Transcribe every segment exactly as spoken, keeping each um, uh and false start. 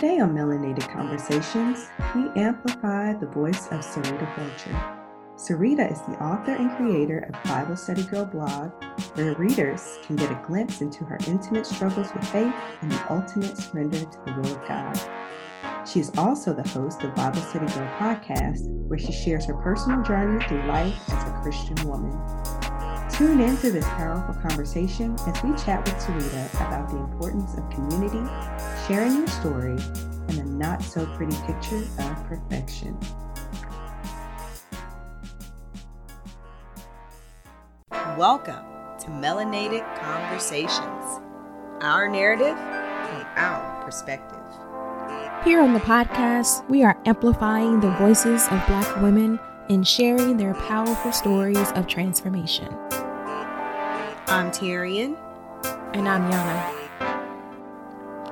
Today on Melanated Conversations, we amplify the voice of Sarita Fulcher. Sarita is the author and creator of Bible Study Girl blog, where readers can get a glimpse into her intimate struggles with faith and the ultimate surrender to the will of God. She is also the host of Bible Study Girl podcast, where she shares her personal journey through life as a Christian woman. Tune in to this powerful conversation as we chat with Sarita about the importance of community, sharing your story, and the not-so-pretty picture of perfection. Welcome to Melanated Conversations, our narrative from our perspective. Here on the podcast, we are amplifying the voices of Black women and sharing their powerful stories of transformation. I'm Tyrion. And I'm Yana.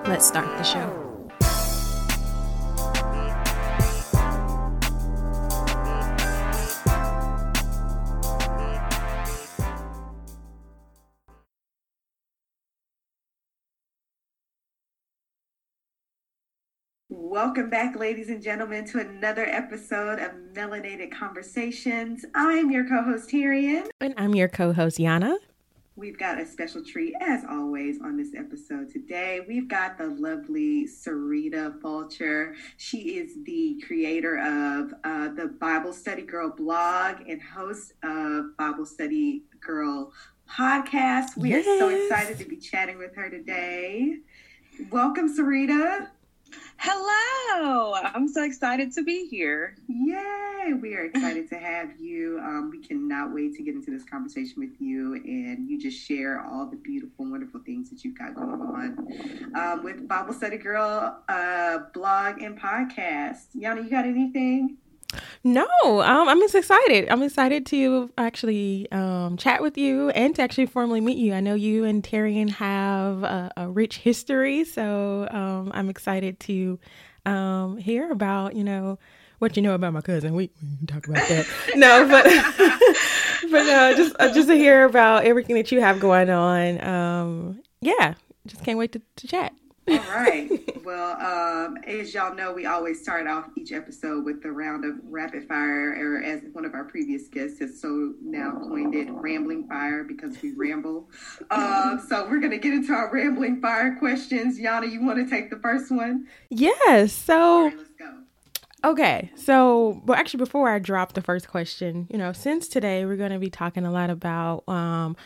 Let's start the show. Welcome back, ladies and gentlemen, to another episode of Melanated Conversations. I'm your co-host, Tyrion. And I'm your co-host, Yana. We've got a special treat, as always, on this episode today. We've got the lovely Sarita Fulcher. She is the creator of uh, the Bible Study Girl blog and host of Bible Study Girl podcast. We yes. are so excited to be chatting with her today. Welcome, Sarita. Hello! I'm so excited to be here. Yay! We are excited to have you. Um, we cannot wait to get into this conversation with you and you just share all the beautiful, wonderful things that you've got going on um, with Bible Study Girl uh, blog and podcast. Yana, you got anything? No, um, I'm just excited. I'm excited to actually um, chat with you and to actually formally meet you. I know you and Tyrion have a, a rich history, so um, I'm excited to um, hear about, you know, what you know about my cousin. We, we can talk about that. No, but but no, uh, just uh, just to hear about everything that you have going on. Um, yeah, just can't wait to, to chat. All right. Well, um, as y'all know, we always start off each episode with the round of rapid fire, or as one of our previous guests has so now coined it, rambling fire, because we ramble. Uh, so we're going to get into our rambling fire questions. Yana, you want to take the first one? Yes. So, all right, let's go. Okay. So, well, actually, before I drop the first question, you know, since today we're going to be talking a lot about um,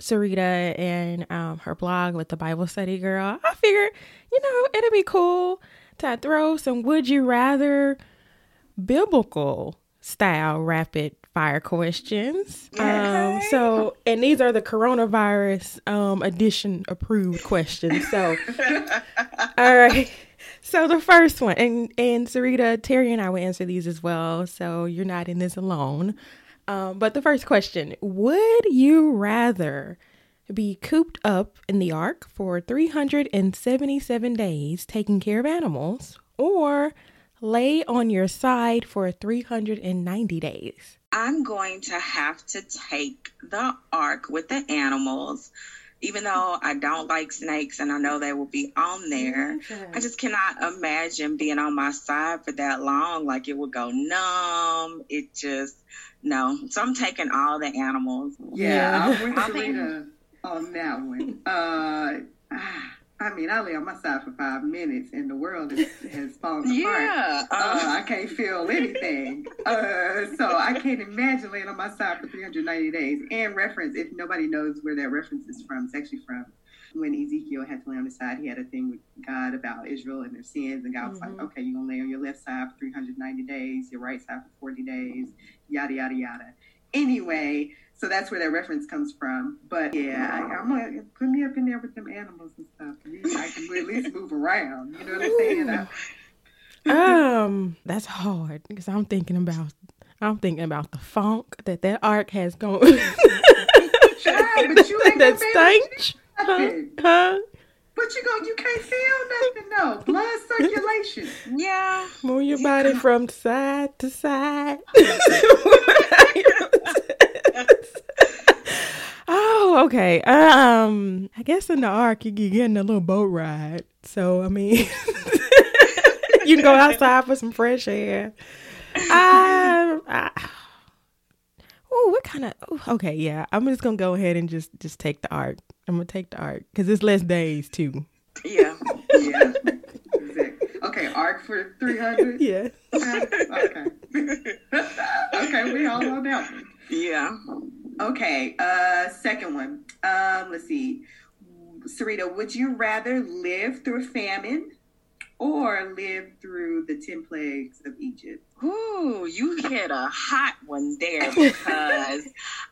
Sarita and um, her blog with the Bible Study Girl, I figured, you know, it'd be cool to throw some would you rather biblical style rapid fire questions. Um, so, and these are the coronavirus um, edition approved questions. So, all right. So the first one, and, and Sarita, Terry and I will answer these as well. So you're not in this alone. Um, but the first question, would you rather be cooped up in the ark for three hundred seventy-seven days taking care of animals, or lay on your side for three hundred ninety days? I'm going to have to take the ark with the animals, even though I don't like snakes and I know they will be on there. Okay. I just cannot imagine being on my side for that long. Like, it would go numb. It just... No, so I'm taking all the animals. Yeah, yeah. I'm with Sarita on that one. Uh, I mean, I lay on my side for five minutes and the world is, has fallen yeah. apart. Uh, uh, I can't feel anything. uh, so I can't imagine laying on my side for three hundred ninety days. And reference, if nobody knows where that reference is from, it's actually from when Ezekiel had to lay on his side. He had a thing with God about Israel and their sins, and God was mm-hmm. like, okay, you're going to lay on your left side for three hundred ninety days, your right side for forty days, yada, yada, yada. Anyway, so that's where that reference comes from. But yeah, I, I'm going to put me up in there with them animals and stuff. At least I can at least move around. You know what I'm saying? I- um, that's hard because I'm thinking about, I'm thinking about the funk that that ark has going. Child, but you ain't that stench. Huh? Huh? But you go, you can't feel nothing, no blood circulation. Yeah, move your body yeah. from side to side. Oh, okay. Um, I guess in the ark you, you're getting a little boat ride. So I mean, You can go outside for some fresh air. Um, I, oh, what kind of? Ooh, okay, yeah, I'm just gonna go ahead and just just take the art. I'm gonna take the art because it's less days too. Yeah, yeah. Okay, A R C for three hundred? Yeah. Okay. Okay, okay, we all know that one. Yeah. Okay, uh, second one. Um, let's see. Sarita, would you rather live through famine or live through the ten plagues of Egypt? Ooh, you hit a hot one there because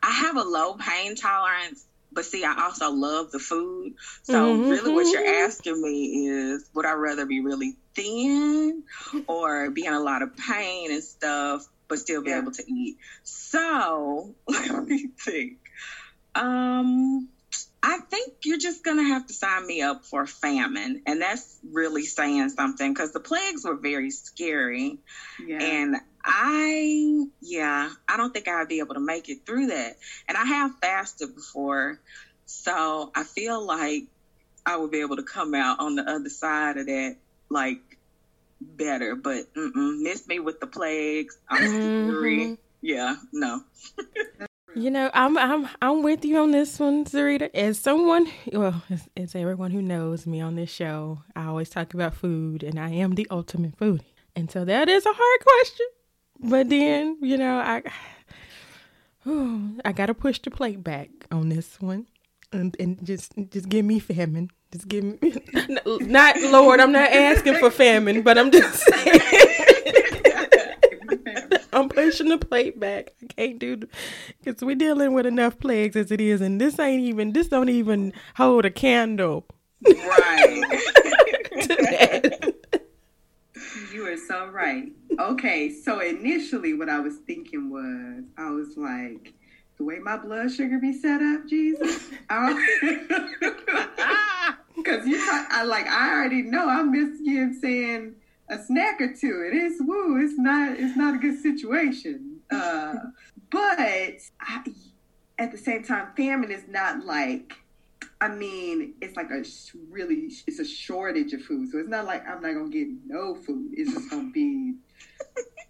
I have a low pain tolerance. But see, I also love the food. So mm-hmm. really what you're asking me is, would I rather be really thin or be in a lot of pain and stuff, but still be yeah. able to eat? So let me think. Um, I think you're just going to have to sign me up for famine. And that's really saying something because the plagues were very scary. Yeah. And I, yeah, I don't think I'd be able to make it through that. And I have fasted before, so I feel like I would be able to come out on the other side of that, like, better. But mm-mm, miss me with the plagues. I'm mm-hmm. Yeah, no. You know, I'm I'm I'm with you on this one, Sarita. As someone, well, as, as everyone who knows me on this show, I always talk about food, and I am the ultimate foodie. And so that is a hard question. But then, you know, I oh, I got to push the plate back on this one and, and just just give me famine. Just give me, not, Lord, I'm not asking for famine, but I'm just saying. I'm pushing the plate back. I can't do it because we're dealing with enough plagues as it is. And this ain't even, this don't even hold a candle. Right. To that. You are so right. Okay, so initially what I was thinking was, I was like, the way my blood sugar be set up, Jesus, because you, talk, I like, I already know I miss you saying a snack or two. It is woo. It's not. It's not a good situation. Uh, but I, at the same time, famine is not like. I mean, it's like a really, it's a shortage of food. So it's not like I'm not going to get no food. It's just going to be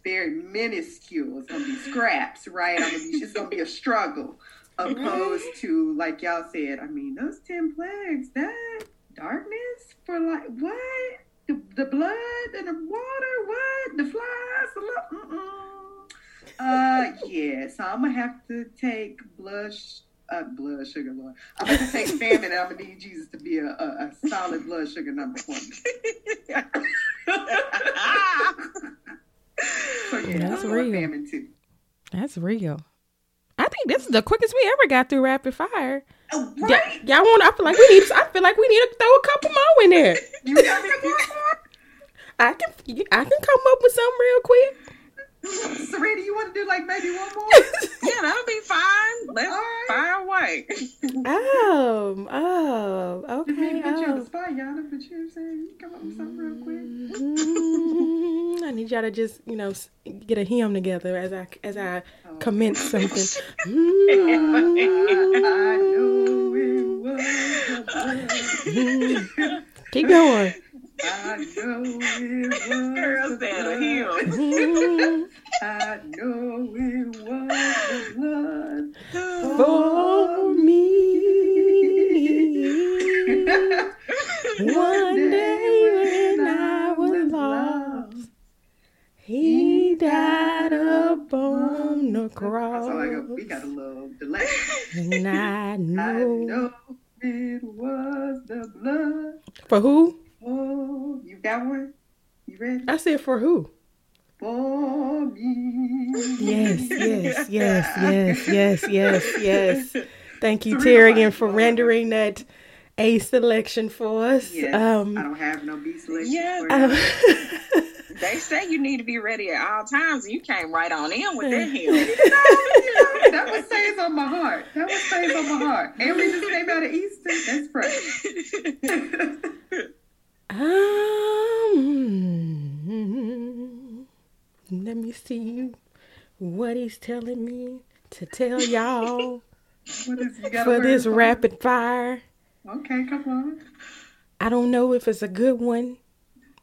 very minuscule. It's going to be scraps, right? I mean, it's going to be a struggle. Opposed to, like y'all said, I mean, those ten plagues, that darkness for like, what? The, the blood and the water, what? The flies, the lo- mm-mm. Uh, yeah, so I'm going to have to take blush. Uh, blood sugar, Lord. I'm going to take famine and I'm going to need Jesus to be a, a, a solid blood sugar number one. So, yeah, that's real. Famine too. That's real. I think this is the quickest we ever got through rapid fire. Oh, right? Y- y'all want, I feel like we need, I feel like we need to throw a couple more in there. You got some more? I can, I can come up with something real quick. Sarita, you want to do like maybe one more? Yeah, that'll be fine. Let's right. fire away. Oh, oh, okay. Didn't mean to put you on the spot, Yana, but you're saying you come up with something real quick. Mm-hmm. I need y'all to just, you know, get a hymn together as I as I oh. commence something. Mm-hmm. I know it was a blood. Keep going. I know it was Girl said a heel. I know it was the blood for me. One day when I was lost, he died upon the cross. So I go, we got a little delay. And I know, I know it was the blood. For who? Oh, you got one? You ready? I said for who? For me. Yes, yes, yes, yes, yes, yes, yes. Thank you, Tyrion, for rendering that A selection for us. Yes, um, I don't have no B selection yes, for um, you. They say you need to be ready at all times, and you came right on in with that heel. You know, you know, that one stays on my heart. That one stays on my heart. And we just came out of Easter. That's fresh. Um, let me see what he's telling me to tell y'all what is, you for this for? Rapid fire. Okay, come on. I don't know if it's a good one,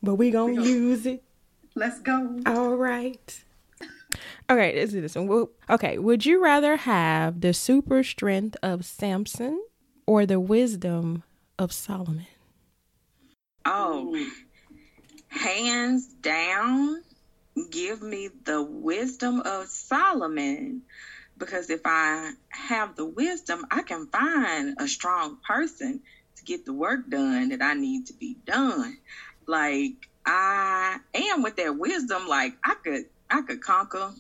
but we gonna we use it. Let's go. All right. All right, let's do this one. Okay, would you rather have the super strength of Samson or the wisdom of Solomon? Oh, hands down, give me the wisdom of Solomon, because if I have the wisdom, I can find a strong person to get the work done that I need to be done. Like, I am with that wisdom, like I could, I could conquer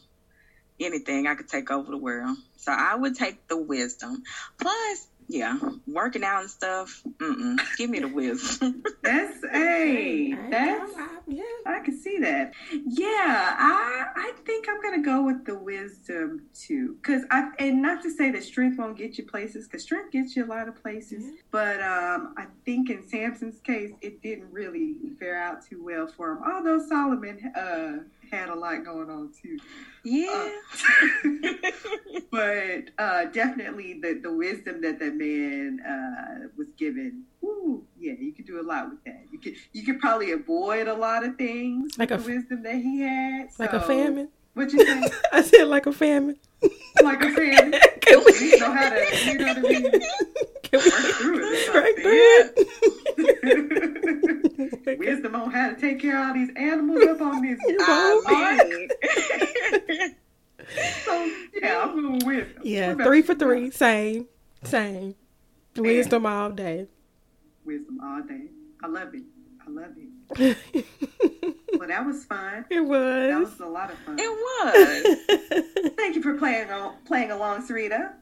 anything. I could take over the world. So I would take the wisdom. Plus, yeah, working out and stuff. Mm-mm. Give me the wisdom. That's a. Hey, that's I, I, yeah. I can see that. Yeah, I I think I'm gonna go with the wisdom too. Cause I and not to say that strength won't get you places, because strength gets you a lot of places. Mm-hmm. But um, I think in Samson's case, it didn't really fare out too well for him. Although Solomon uh, had a lot going on too. Yeah. Uh, but uh, definitely the the wisdom that that man uh, was given. Ooh, yeah, you could do a lot with that. You could you could probably avoid a lot of things like with a, the wisdom that he had. Like so, a famine. What you say? I said like a famine. Like a famine. Can we you know how to you know what I mean? Can we work through it? Right through it. Wisdom on how to take care of all these animals up on this mark. So yeah, I'm going with them. Yeah, three for three. Know? Same. Same. Wisdom and, all day. Wisdom all day. I love it. I love it. Well, that was fun. It was. That was a lot of fun. It was. Thank you for playing on, playing along, Sarita.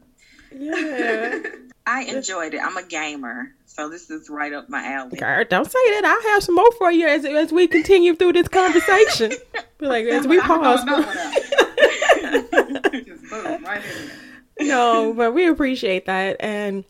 Yeah. I enjoyed it. I'm a gamer, so this is right up my alley. Girl, don't say that. I'll have some more for you as as we continue through this conversation. Like as we pause. Just boom, right in. No, but we appreciate that. And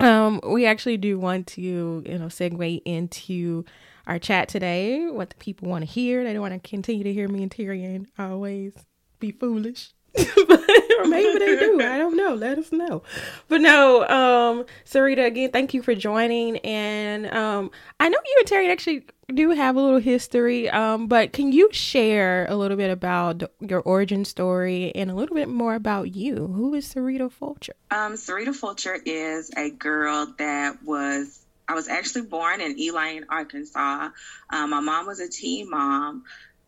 Um, we actually do want to, you know, segue into our chat today, what the people want to hear. They don't want to continue to hear me and Tyrion always be foolish, but, or maybe they do. I don't know. Let us know. But no, um, Sarita, again, thank you for joining. And um, I know you and Tyrion actually do have a little history, um, but can you share a little bit about the, your origin story and a little bit more about you? Who is Sarita Fulcher? Um, Sarita Fulcher is a girl that was, I was actually born in Elaine, Arkansas. Um, my mom was a teen mom.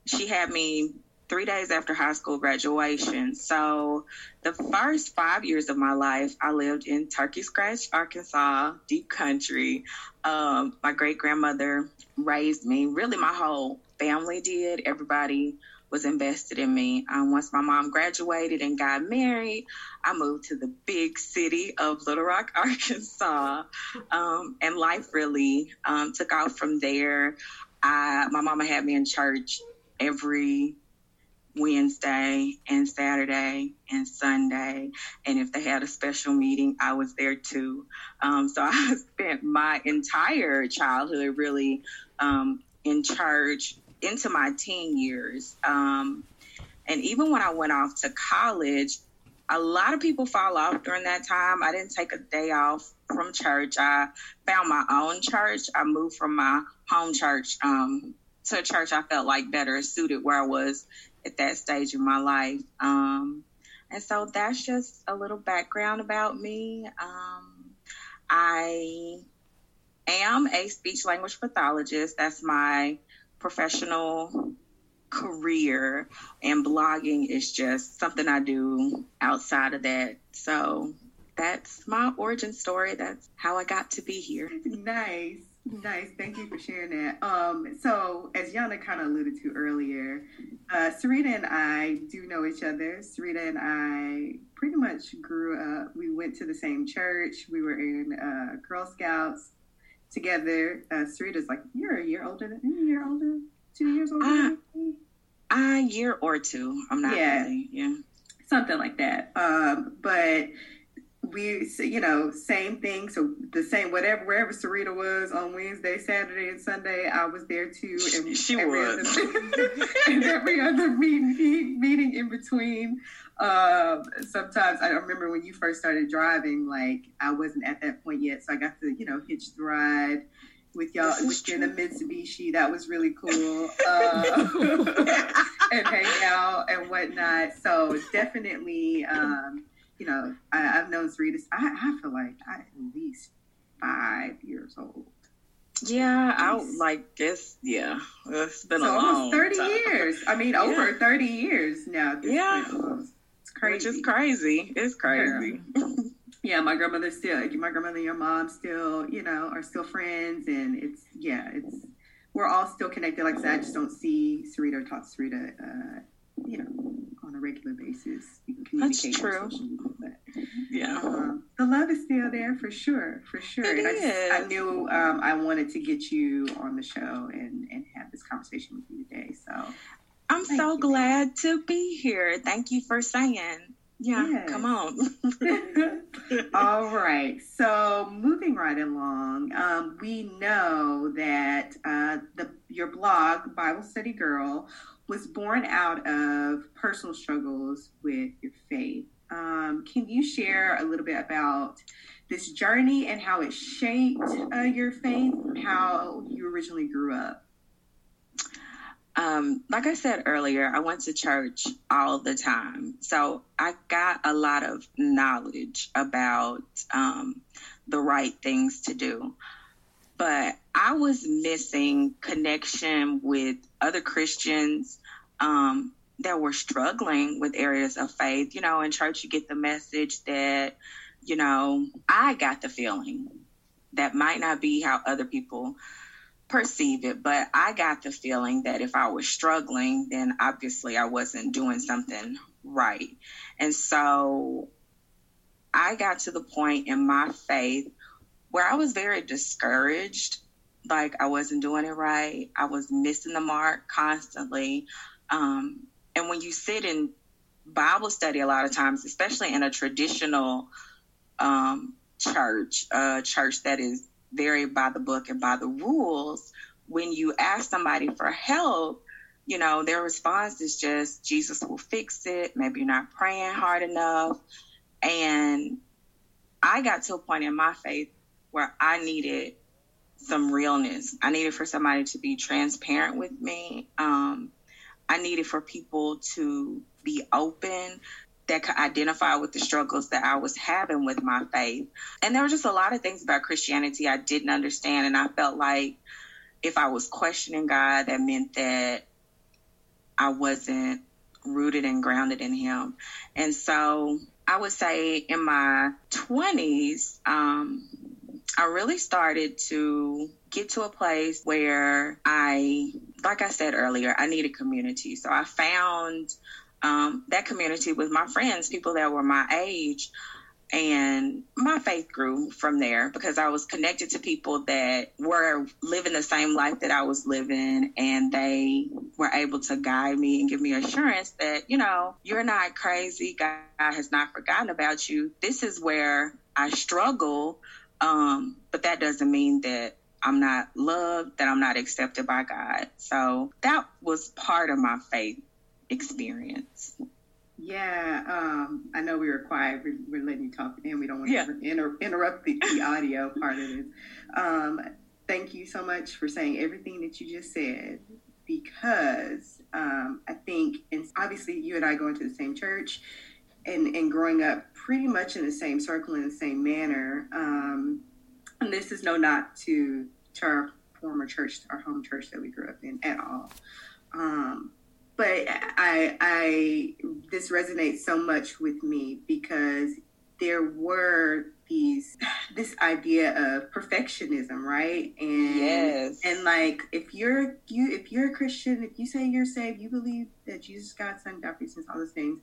She had me three days after high school graduation. So the first five years of my life, I lived in Turkey Scratch, Arkansas, deep country. Um, my great-grandmother raised me. Really, my whole family did. Everybody was invested in me. Um, once my mom graduated and got married, I moved to the big city of Little Rock, Arkansas. Um, and life really um, took off from there. I, my mama had me in church every Wednesday and Saturday and Sunday, and if they had a special meeting, I was there too. Um, so I spent my entire childhood really um, in church into my teen years. Um, and even when I went off to college, a lot of people fall off during that time. I didn't take a day off from church. I found my own church. I moved from my home church um, to a church I felt like better suited where I was at that stage in my life. Um, and so that's just a little background about me. Um, I am a speech language pathologist. That's my professional career, and blogging is just something I do outside of that. So that's my origin story. That's how I got to be here. Nice. Nice. Thank you for sharing that. Um, so as Yana kind of alluded to earlier, uh, Sarita and I do know each other. Sarita and I pretty much grew up. We went to the same church. We were in uh, Girl Scouts together. Uh, Sarita's like, you're a year older than me. You're older, two years older uh, than me. A year or two. I'm not yeah. really. Yeah. Something like that. Um, but we, you know, same thing. So the same, whatever, wherever Sarita was on Wednesday, Saturday, and Sunday, I was there too. And she every was. Other, and every other meeting, meeting in between. Uh, sometimes I remember when you first started driving, like I wasn't at that point yet. So I got to, you know, hitch the ride with y'all, with Jenna Mitsubishi. That was really cool. Uh, and hang out and whatnot. So definitely, um, you know, I, I've known Sarita. I, I feel like I'm at least five years old. Yeah, I like this. Yeah, it's been so a long almost thirty time. years. I mean, yeah. over thirty years now. At this yeah, point. It's crazy. Which is crazy. It's crazy. Yeah. Yeah, my grandmother still. My grandmother and your mom still. You know, are still friends, and it's yeah. It's we're all still connected. Like I said, I just don't see Sarita or talk to Sarita. Uh, you know, on a regular basis. You can communicate. That's true. Yeah, um, the love is still there for sure, for sure. It and I, is. I knew um, I wanted to get you on the show and, and have this conversation with you today. So I'm so you, glad man. to be here. Thank you for saying, yeah, yes. come on. All right. So moving right along, um, we know that uh, the your blog Bible Study Girl was born out of personal struggles with your faith. Um, can you share a little bit about this journey and how it shaped uh, your faith, how you originally grew up? Um, like I said earlier, I went to church all the time. So I got a lot of knowledge about um, the right things to do. But I was missing connection with other Christians um, that were struggling with areas of faith. You know, in church, you get the message that, you know, I got the feeling that might not be how other people perceive it, but I got the feeling that if I was struggling, then obviously I wasn't doing something right. And so I got to the point in my faith where I was very discouraged. Like I wasn't doing it right. I was missing the mark constantly. Um, And when you sit in Bible study, a lot of times, especially in a traditional um, church, a church that is very by the book and by the rules, when you ask somebody for help, you know, their response is just, Jesus will fix it. Maybe you're not praying hard enough. And I got to a point in my faith where I needed some realness. I needed for somebody to be transparent with me. Um, I needed for people to be open, that could identify with the struggles that I was having with my faith. And there were just a lot of things about Christianity I didn't understand. And I felt like if I was questioning God, that meant that I wasn't rooted and grounded in Him. And so I would say in my twenties, um, I really started to get to a place where I, like I said earlier, I needed community. So I found um, that community with my friends, people that were my age, and my faith grew from there because I was connected to people that were living the same life that I was living, and they were able to guide me and give me assurance that, you know, you're not crazy. God has not forgotten about you. This is where I struggle. Um, but that doesn't mean that I'm not loved, that I'm not accepted by God. So that was part of my faith experience. Yeah. Um, I know we were quiet. We're, we're letting you talk and we don't want yeah. to inter- interrupt the, the audio part of it. Um, thank you so much for saying everything that you just said, because um, I think, and obviously you and I go into the same church, And, and growing up pretty much in the same circle, in the same manner. Um, and this is no knock to, to our former church, our home church that we grew up in at all. Um, but I, I, this resonates so much with me because there were these, this idea of perfectionism, right? And, yes. and like, if you're, you, if you're a Christian, if you say you're saved, you believe that Jesus, God's son, died for you, all those things,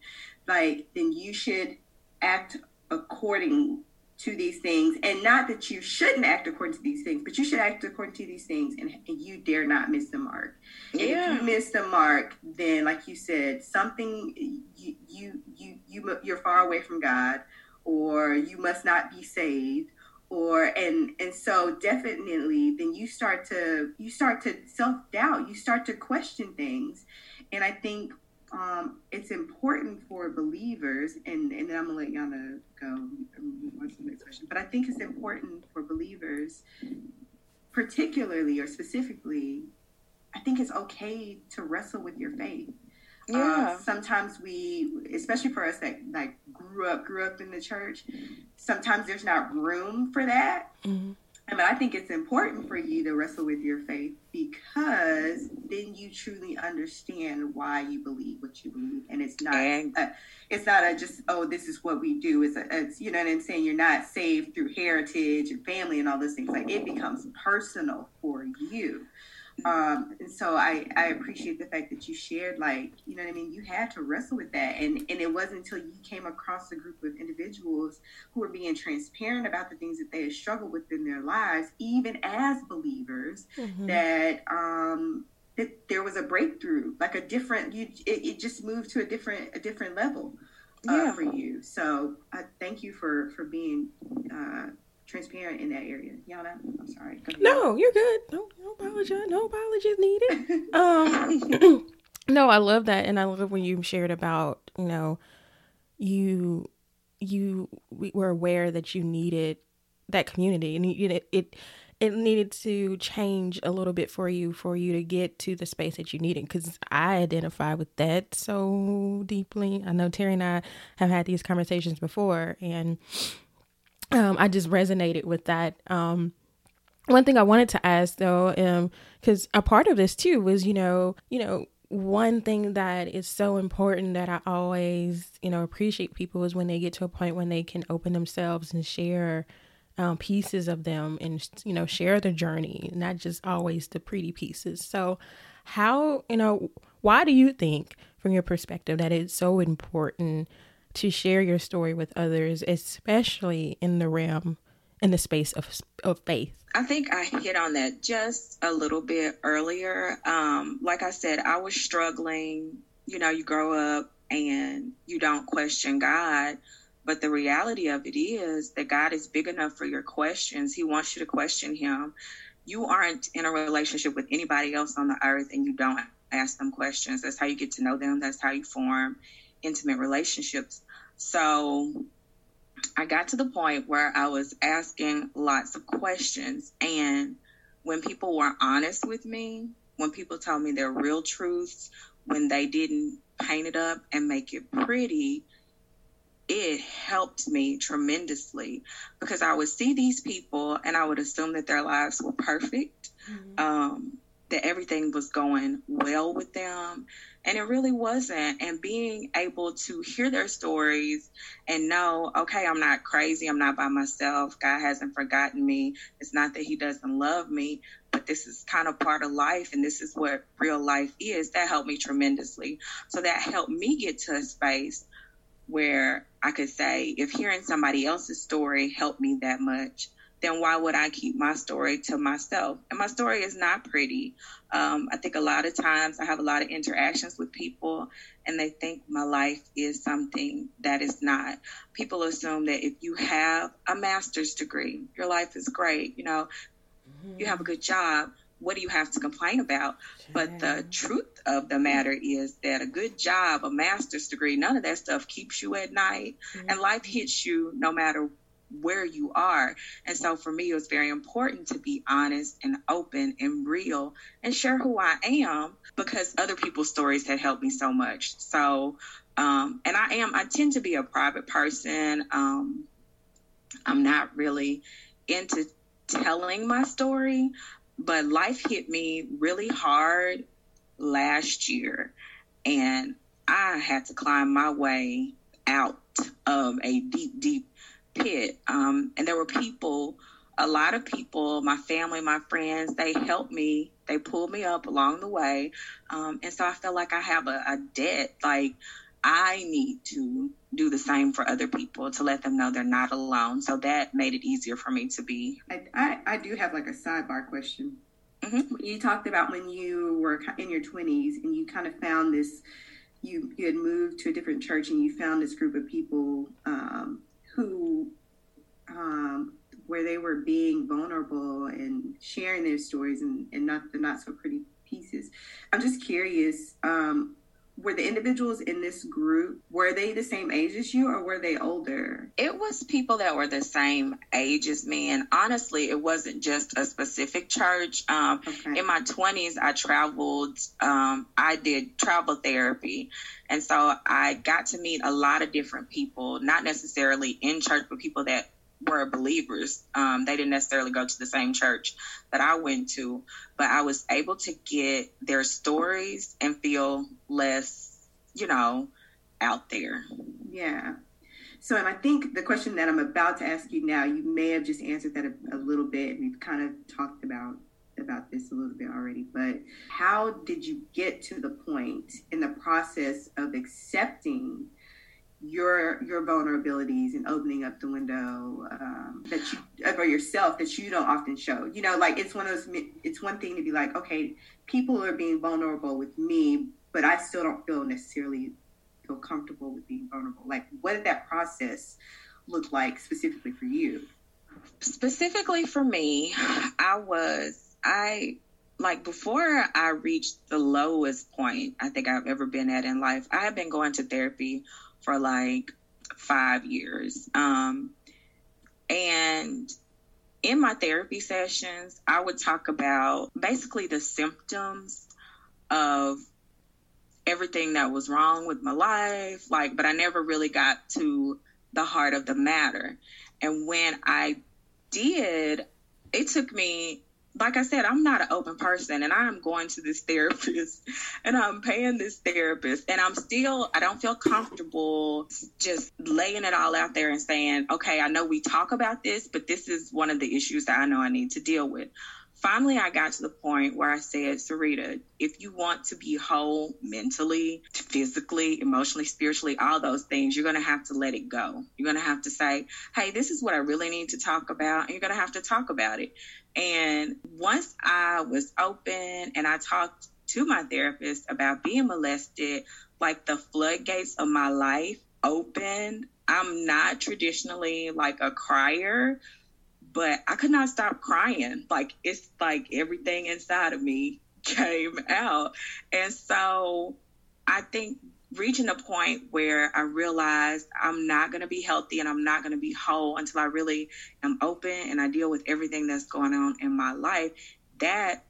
like, then you should act according to these things. And not that you shouldn't act according to these things, but you should act according to these things, and, and you dare not miss the mark. And yeah. if you miss the mark, then like you said, something, you, you, you, you you're far away from God, or you must not be saved, or, and, and so definitely then you start to, you start to self-doubt, you start to question things. And I think um, it's important for believers, and, and then I'm gonna let Yana go and move on to the next question, but I think it's important for believers particularly or specifically, I think it's okay to wrestle with your faith. Yeah. Uh, sometimes we, especially for us that like grew up, grew up in the church, sometimes there's not room for that. Mm-hmm. I mean, I think it's important for you to wrestle with your faith because then you truly understand why you believe what you believe, and it's not, and a, it's not a just oh this is what we do. It's, a, it's you know what I'm saying. You're not saved through heritage and family and all those things. Like it becomes personal for you. Um, and so I, I appreciate the fact that you shared, like, you know what I mean? You had to wrestle with that. And, and it wasn't until you came across a group of individuals who were being transparent about the things that they had struggled with in their lives, even as believers, mm-hmm. that, um, that there was a breakthrough, like a different, you, it, it just moved to a different, a different level uh, yeah. for you. So I uh, thank you for, for being, uh, transparent in that area. Yana, I'm sorry. No, you're good. No, no apologies. No apologies needed. Um, no, I love that. And I love when you shared about, you know, you, you were aware that you needed that community, and you, it, it, it needed to change a little bit for you, for you to get to the space that you needed. Cause I identify with that so deeply. I know Terry and I have had these conversations before, and Um, I just resonated with that. Um, one thing I wanted to ask though, um, cause a part of this too was, you know, you know, one thing that is so important that I always, you know, appreciate people is when they get to a point when they can open themselves and share, um, pieces of them and, you know, share their journey, not just always the pretty pieces. So how, you know, why do you think from your perspective that it's so important to share your story with others, especially in the realm, in the space of of faith? I think I hit on that just a little bit earlier. Um, like I said, I was struggling. You know, you grow up and you don't question God, but the reality of it is that God is big enough for your questions. He wants you to question him. You aren't in a relationship with anybody else on the earth and you don't ask them questions. That's how you get to know them. That's how you form intimate relationships. So I got to the point where I was asking lots of questions. And when people were honest with me, when people told me their real truths, when they didn't paint it up and make it pretty, it helped me tremendously because I would see these people and I would assume that their lives were perfect, mm-hmm. um, that everything was going well with them. And it really wasn't. And being able to hear their stories and know, okay, I'm not crazy. I'm not by myself. God hasn't forgotten me. It's not that he doesn't love me, but this is kind of part of life. And this is what real life is. That helped me tremendously. So that helped me get to a space where I could say, if hearing somebody else's story helped me that much, then why would I keep my story to myself? And my story is not pretty. Um, I think a lot of times I have a lot of interactions with people and they think my life is something that is not. People assume that if you have a master's degree, your life is great. You know, mm-hmm. you have a good job. What do you have to complain about? Yeah. But the truth of the matter is that a good job, a master's degree, none of that stuff keeps you at night. Mm-hmm. And life hits you no matter where you are. And so for me, it was very important to be honest and open and real and share who I am because other people's stories had helped me so much. So, um, and I am, I tend to be a private person. Um, I'm not really into telling my story, but life hit me really hard last year and I had to climb my way out of a deep, deep pit. Um, and there were people, a lot of people, my family, my friends, they helped me. They pulled me up along the way. Um, and so I feel like I have a, a debt. Like I need to do the same for other people to let them know they're not alone. So that made it easier for me to be. I, I, I do have like a sidebar question. Mm-hmm. You talked about when you were in your twenties and you kind of found this, you, you had moved to a different church and you found this group of people, um, who, um, where they were being vulnerable and sharing their stories and, and not the not so pretty pieces. I'm just curious, um, were the individuals in this group, were they the same age as you or were they older? It was people that were the same age as me. And honestly, it wasn't just a specific church. Um, okay. In my twenties, I traveled, um, I did travel therapy. And so I got to meet a lot of different people, not necessarily in church, but people that were believers. Um, they didn't necessarily go to the same church that I went to, but I was able to get their stories and feel less, you know, out there. Yeah. So, and I think the question that I'm about to ask you now, you may have just answered that a, a little bit. We've kind of talked about about this a little bit already, but how did you get to the point in the process of accepting your your vulnerabilities and opening up the window um, that you for yourself that you don't often show? You know, like it's one of those. It's one thing to be like, okay, people are being vulnerable with me, but I still don't feel necessarily feel comfortable with being vulnerable. Like, what did that process look like specifically for you? Specifically for me, I was I. Like before I reached the lowest point I think I've ever been at in life, I had been going to therapy for like five years. Um, and in my therapy sessions, I would talk about basically the symptoms of everything that was wrong with my life, like, but I never really got to the heart of the matter. And when I did, it took me, like I said, I'm not an open person, and I am going to this therapist and I'm paying this therapist, and I'm still, I don't feel comfortable just laying it all out there and saying, okay, I know we talk about this, but this is one of the issues that I know I need to deal with. Finally, I got to the point where I said, Sarita, if you want to be whole mentally, physically, emotionally, spiritually, all those things, you're going to have to let it go. You're going to have to say, hey, this is what I really need to talk about. And you're going to have to talk about it. And once I was open and I talked to my therapist about being molested, like the floodgates of my life opened. I'm not traditionally like a crier, but I could not stop crying. Like, it's like everything inside of me came out. And so I think reaching a point where I realized I'm not going to be healthy and I'm not going to be whole until I really am open and I deal with everything that's going on in my life, that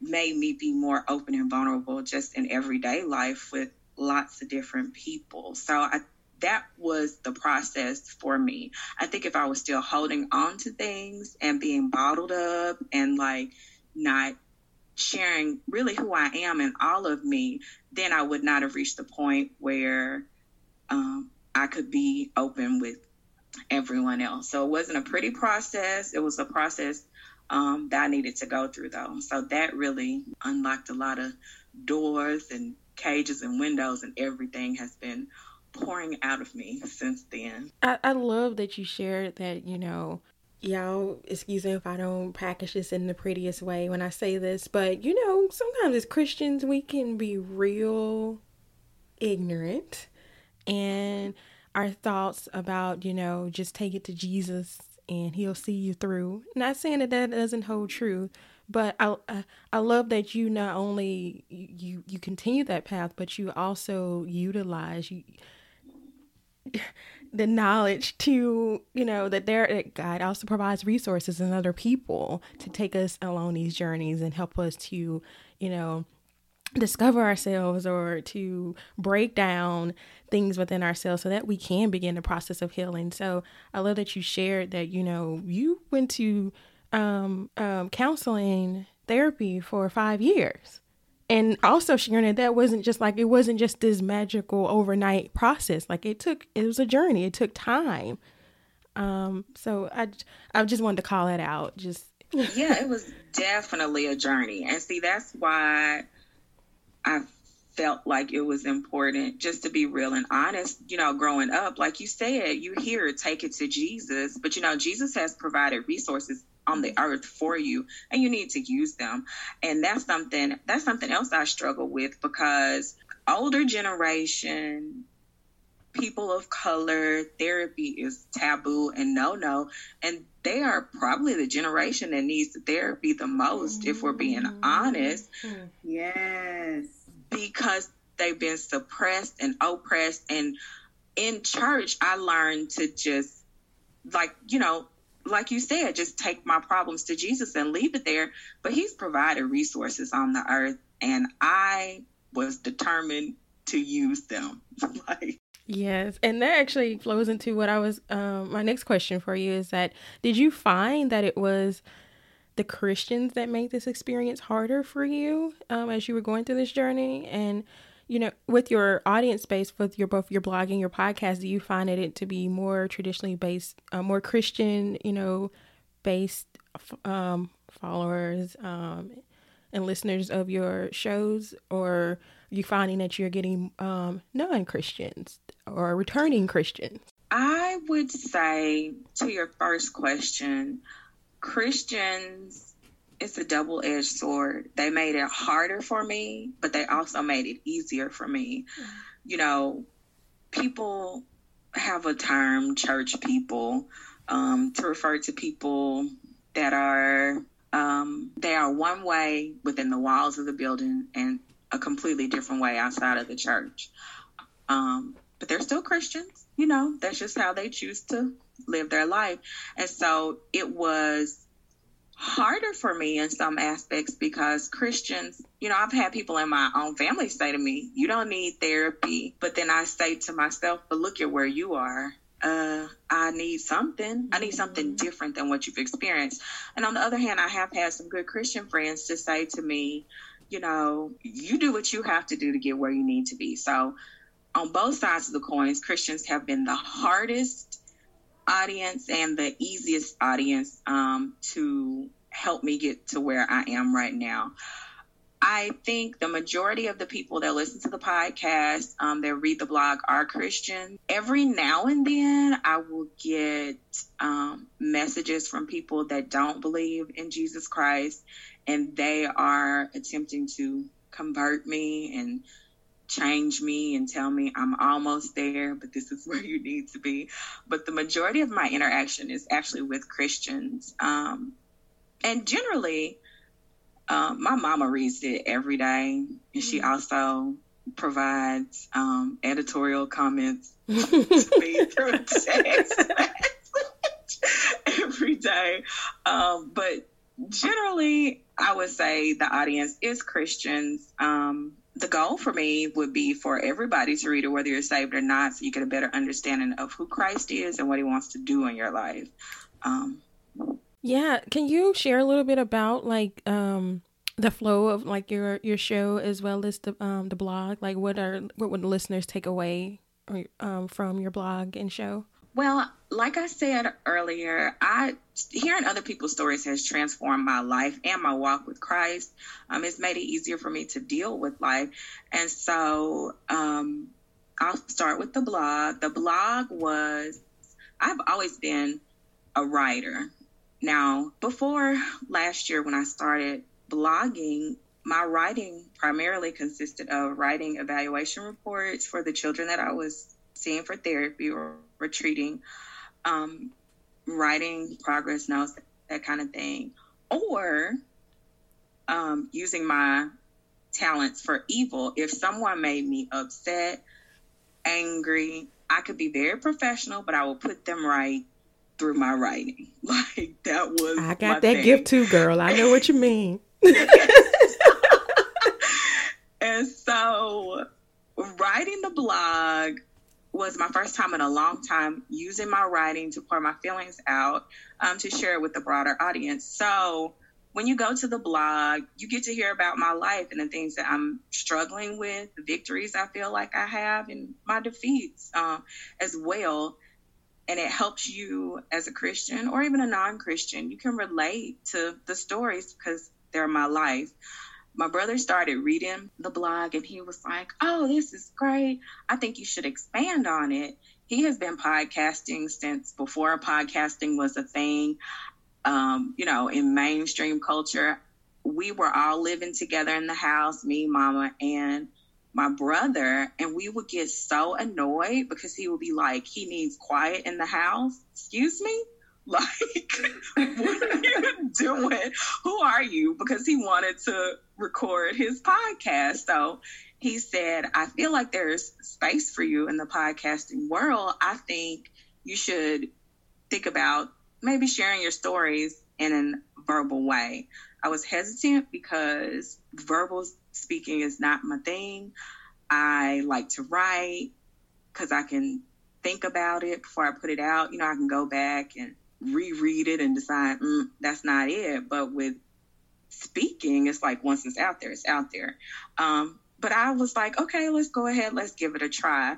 made me be more open and vulnerable just in everyday life with lots of different people. So I that was the process for me. I think if I was still holding on to things and being bottled up and like not sharing really who I am and all of me, then I would not have reached the point where um, I could be open with everyone else. So it wasn't a pretty process. It was a process um, that I needed to go through though. So that really unlocked a lot of doors and cages and windows, and everything has been pouring out of me since then. I, I love that you shared that, you know, y'all, excuse me if I don't package this in the prettiest way when I say this, but you know, sometimes as Christians, we can be real ignorant and our thoughts about, you know, just take it to Jesus and he'll see you through. Not saying that that doesn't hold true, but I, I, I love that you not only you, you continue that path, but you also utilize you, the knowledge to, you know, that there God also provides resources and other people to take us along these journeys and help us to, you know, discover ourselves or to break down things within ourselves so that we can begin the process of healing. So I love that you shared that, you know, you went to um, um, counseling therapy for five years. And also sharing that that wasn't just like, it wasn't just this magical overnight process. Like it took, it was a journey. It took time. Um, so I, I just wanted to call that out. Just yeah, it was definitely a journey. And see, that's why I felt like it was important just to be real and honest. You know, growing up, like you said, you hear, take it to Jesus, but you know, Jesus has provided resources on the earth for you, and you need to use them. And that's something that's something else I struggle with, because older generation, people of color, therapy is taboo and no no, and they are probably the generation that needs the therapy the most, if we're being honest. Yes, because they've been suppressed and oppressed. And in church, I learned to just, like, you know, like you said, just take my problems to Jesus and leave it there. But he's provided resources on the earth, and I was determined to use them. Like, yes. And that actually flows into what I was, um, my next question for you is that, did you find that it was the Christians that made this experience harder for you, um, as you were going through this journey? And, you know, with your audience base, with your, both your blog and your podcast, do you find it, it to be more traditionally based, uh, more Christian, you know, based, um, followers, um, and listeners of your shows, or you finding that you're getting um, non-Christians or returning Christians? I would say, to your first question, Christians, it's a double-edged sword. They made it harder for me, but they also made it easier for me. You know, people have a term, church people, um, to refer to people that are, um, they are one way within the walls of the building and a completely different way outside of the church. Um, but they're still Christians, you know, that's just how they choose to live their life. And so it was harder for me in some aspects because Christians, you know, I've had people in my own family say to me, you don't need therapy. But then I say to myself, but look at where you are. Uh, I need something. I need something different than what you've experienced. And on the other hand, I have had some good Christian friends to say to me, you know, you do what you have to do to get where you need to be. So on both sides of the coins, Christians have been the hardest audience and the easiest audience um, to help me get to where I am right now. I think the majority of the people that listen to the podcast, um, that read the blog, are Christian. Every now and then I will get um, messages from people that don't believe in Jesus Christ, and they are attempting to convert me and change me and tell me I'm almost there, but this is where you need to be. But the majority of my interaction is actually with Christians. Um, and generally, uh, my mama reads it every day, and she also provides um, editorial comments to me through text every day. Um, but generally, I would say the audience is Christians. Um, the goal for me would be for everybody to read it, whether you're saved or not, so you get a better understanding of who Christ is and what he wants to do in your life. Um, yeah. Can you share a little bit about, like, um, the flow of, like, your, your show as well as the, um, the blog? Like, what are, what would listeners take away or, um, from your blog and show? Well, like I said earlier, I hearing other people's stories has transformed my life and my walk with Christ. Um, it's made it easier for me to deal with life. And so um, I'll start with the blog. The blog was, I've always been a writer. Now, before last year when I started blogging, my writing primarily consisted of writing evaluation reports for the children that I was seeing for therapy or retreating, um, writing progress notes, that kind of thing, or um, using my talents for evil. If someone made me upset, angry, I could be very professional, but I would put them right through my writing. Like, that was I got my that thing. Gift too, girl. I know what you mean. And so writing the blog was my first time in a long time using my writing to pour my feelings out, um, to share it with the broader audience. So when you go to the blog, you get to hear about my life and the things that I'm struggling with, the victories I feel like I have, and my defeats um, as well. And it helps you as a Christian or even a non-Christian. You can relate to the stories because they're my life. My brother started reading the blog and he was like, oh, this is great. I think you should expand on it. He has been podcasting since before podcasting was a thing, um, you know, in mainstream culture. We were all living together in the house, me, mama, and my brother, and we would get so annoyed because he would be like, he needs quiet in the house. Excuse me? Like, what are you doing? Who are you? Because he wanted to record his podcast. So he said, I feel like there's space for you in the podcasting world. I think you should think about maybe sharing your stories in a verbal way. I was hesitant because verbal speaking is not my thing. I like to write because I can think about it before I put it out. You know, I can go back and reread it and decide mm, that's not it. But with speaking, it's like once it's out there, it's out there. Um, But I was like, okay, let's go ahead. Let's give it a try.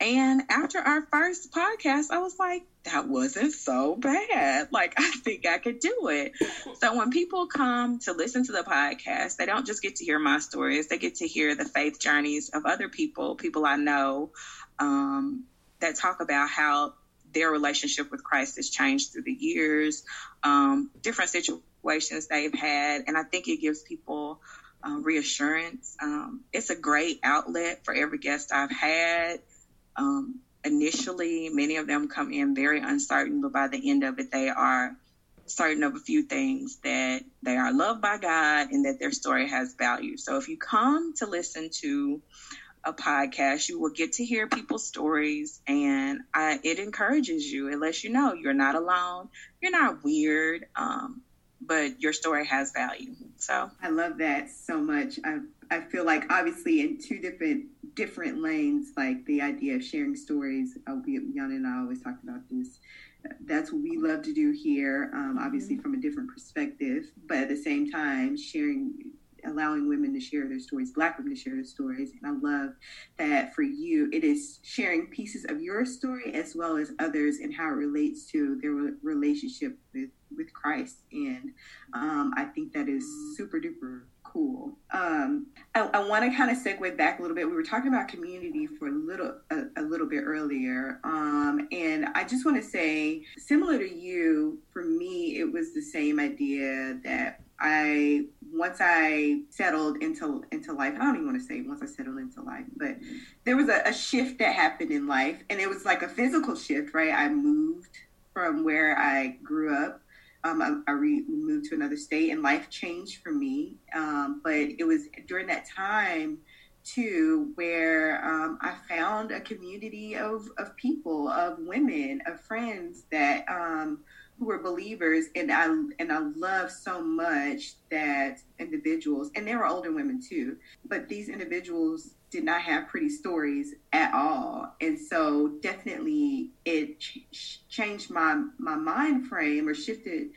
And after our first podcast, I was like, that wasn't so bad. Like, I think I could do it. So when people come to listen to the podcast, they don't just get to hear my stories. They get to hear the faith journeys of other people, people I know, um, that talk about how their relationship with Christ has changed through the years, um, different situations they've had. And I think it gives people Uh, reassurance. Um, it's a great outlet for every guest I've had. Um, initially, many of them come in very uncertain, but by the end of it, they are certain of a few things, that they are loved by God and that their story has value. So if you come to listen to a podcast, you will get to hear people's stories, and I, it encourages you. It lets you know you're not alone. You're not weird. Um, but your story has value. So I love that so much. I I feel like obviously in two different different lanes, like the idea of sharing stories, uh, we, Yana and I always talked about this. That's what we love to do here, um, obviously from a different perspective, but at the same time, sharing, allowing women to share their stories, Black women to share their stories. And I love that for you, it is sharing pieces of your story as well as others and how it relates to their relationship with with Christ. And um, I think that is super duper cool. Um, I, I want to kind of segue back a little bit. We were talking about community for a little, a, a little bit earlier. Um, and I just want to say, similar to you, for me, it was the same idea that I, once I settled into, into life, I don't even want to say once I settled into life, but there was a, a shift that happened in life, and it was like a physical shift, right? I moved from where I grew up. Um, I, I re- moved to another state, and life changed for me. Um, but it was during that time too where um, I found a community of, of people, of women, of friends that um, who were believers, and I and I love so much that individuals, and they were older women too, but these individuals did not have pretty stories at all. And so definitely it ch- changed my, my mind frame, or shifted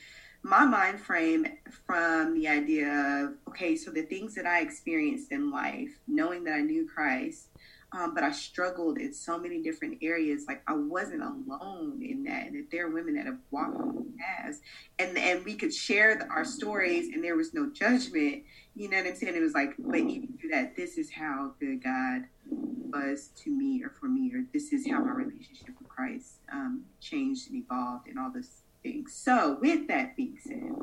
my mind frame from the idea of, okay, so the things that I experienced in life, knowing that I knew Christ, um, but I struggled in so many different areas. Like, I wasn't alone in that, and that there are women that have walked on the paths, and, and we could share the, our stories, and there was no judgment. You know what I'm saying? It was like, but even through that, this is how good God was to me or for me, or this is how my relationship with Christ um, changed and evolved and all those things. So with that being said,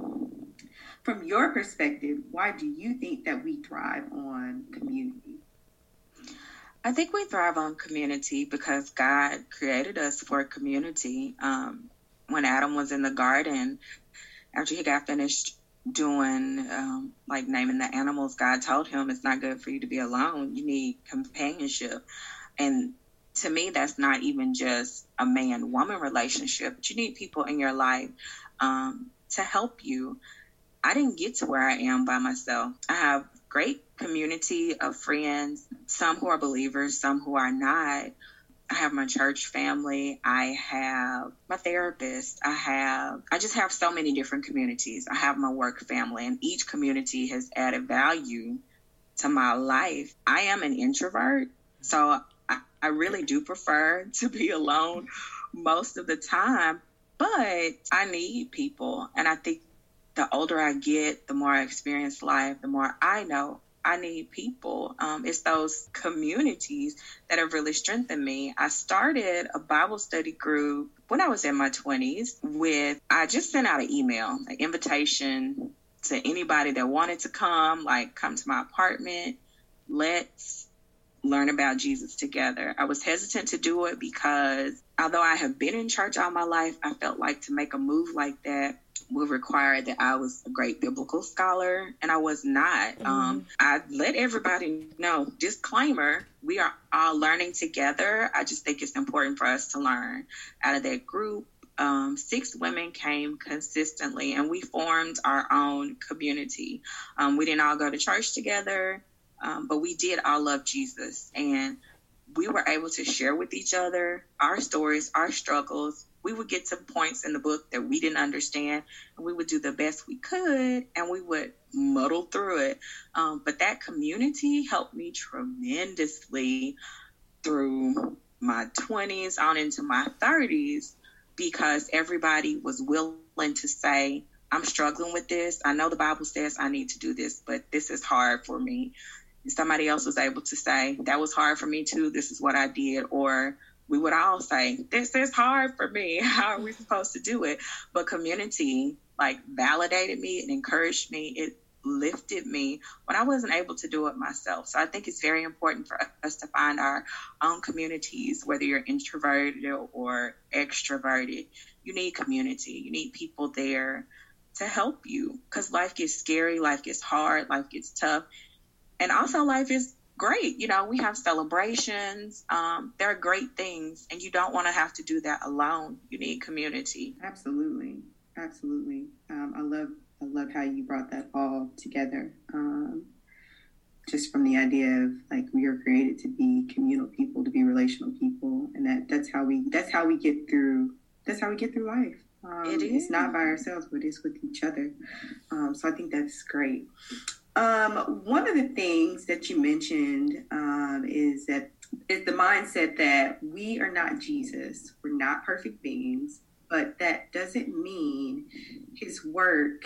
from your perspective, why do you think that we thrive on community? I think we thrive on community because God created us for community. Um, when Adam was in the garden, after he got finished doing um, like naming the animals, God told him it's not good for you to be alone. You need companionship. And to me, that's not even just a man-woman relationship. But you need people in your life um, to help you. I didn't get to where I am by myself. I have great community of friends, some who are believers, some who are not. I have my church family. I have my therapist. I have, I just have so many different communities. I have my work family, and each community has added value to my life. I am an introvert, so I, I really do prefer to be alone most of the time, but I need people. And I think the older I get, the more I experience life, the more I know I need people. Um, it's those communities that have really strengthened me. I started a Bible study group when I was in my twenties with, I just sent out an email, an invitation to anybody that wanted to come, like, come to my apartment. Let's learn about Jesus together. I was hesitant to do it because although I have been in church all my life, I felt like to make a move like that would require that I was a great biblical scholar, and I was not. Mm-hmm. Um, I let everybody know, disclaimer, we are all learning together. I just think it's important for us to learn. Out of that group, um, six women came consistently, and we formed our own community. Um, we didn't all go to church together, um, but we did all love Jesus, and we were able to share with each other our stories, our struggles. We would get to points in the book that we didn't understand, and we would do the best we could, and we would muddle through it. Um, but that community helped me tremendously through my twenties on into my thirties, because everybody was willing to say, I'm struggling with this. I know the Bible says I need to do this, but this is hard for me. Somebody else was able to say, that was hard for me too. This is what I did. Or we would all say, this is hard for me. How are we supposed to do it? But community like validated me and encouraged me. It lifted me when I wasn't able to do it myself. So I think it's very important for us to find our own communities, whether you're introverted or extroverted. You need community. You need people there to help you, because life gets scary. Life gets hard. Life gets tough. And also life is great. You know, we have celebrations. Um, there are great things, and you don't want to have to do that alone. You need community. Absolutely. Absolutely. Um, I love, I love how you brought that all together. Um, just from the idea of like, we are created to be communal people, to be relational people. And that that's how we, that's how we get through, that's how we get through life. Um, it is. It's not by ourselves, but it's with each other. Um, so I think that's great. Um, one of the things that you mentioned um, is that is the mindset that we are not Jesus, we're not perfect beings, but that doesn't mean his work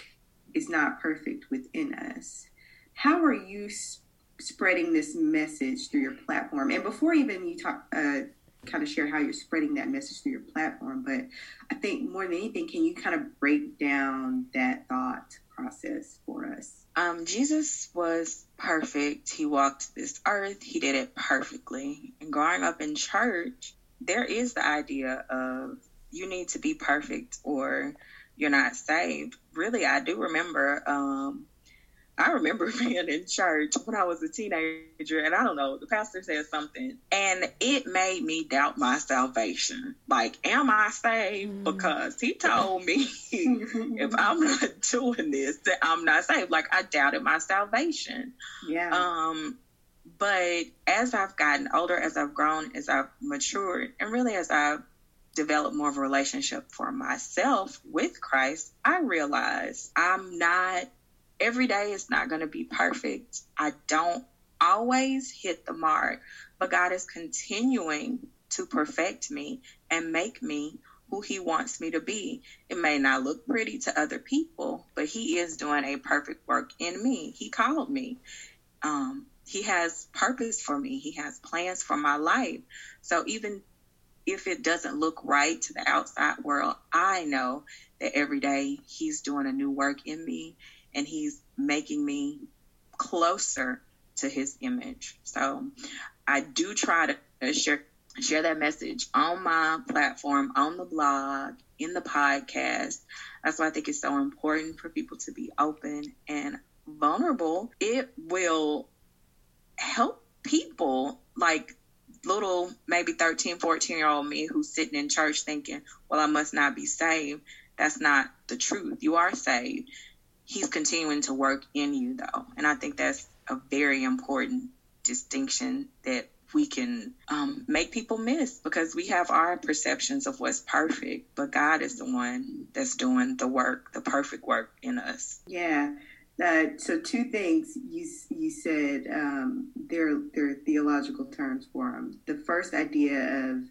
is not perfect within us. How are you sp- spreading this message through your platform? And before even you talk, uh, kind of share how you're spreading that message through your platform, but I think more than anything, can you kind of break down that thought process for us? Um, Jesus was perfect. He walked this earth. He did it perfectly. And growing up in church, there is the idea of you need to be perfect or you're not saved. Really, I do remember, um, I remember being in church when I was a teenager, and I don't know, the pastor said something, and it made me doubt my salvation. Like, am I saved? Because he told me if I'm not doing this, that I'm not saved. Like, I doubted my salvation. Yeah. Um, but as I've gotten older, as I've grown, as I've matured, and really as I've developed more of a relationship for myself with Christ, I realized I'm not every day is not going to be perfect. I don't always hit the mark, but God is continuing to perfect me and make me who he wants me to be. It may not look pretty to other people, but he is doing a perfect work in me. He called me. Um, he has purpose for me. He has plans for my life. So even if it doesn't look right to the outside world, I know that every day he's doing a new work in me. And he's making me closer to his image. So I do try to share share that message on my platform, on the blog, in the podcast. That's why I think it's so important for people to be open and vulnerable. It will help people like little, maybe thirteen, fourteen-year-old me who's sitting in church thinking, well, I must not be saved. That's not the truth. You are saved. He's continuing to work in you, though. And I think that's a very important distinction that we can um, make people miss, because we have our perceptions of what's perfect, but God is the one that's doing the work, the perfect work in us. Yeah. Uh, so two things you you said, um, there, there are theological terms for them. The first idea of,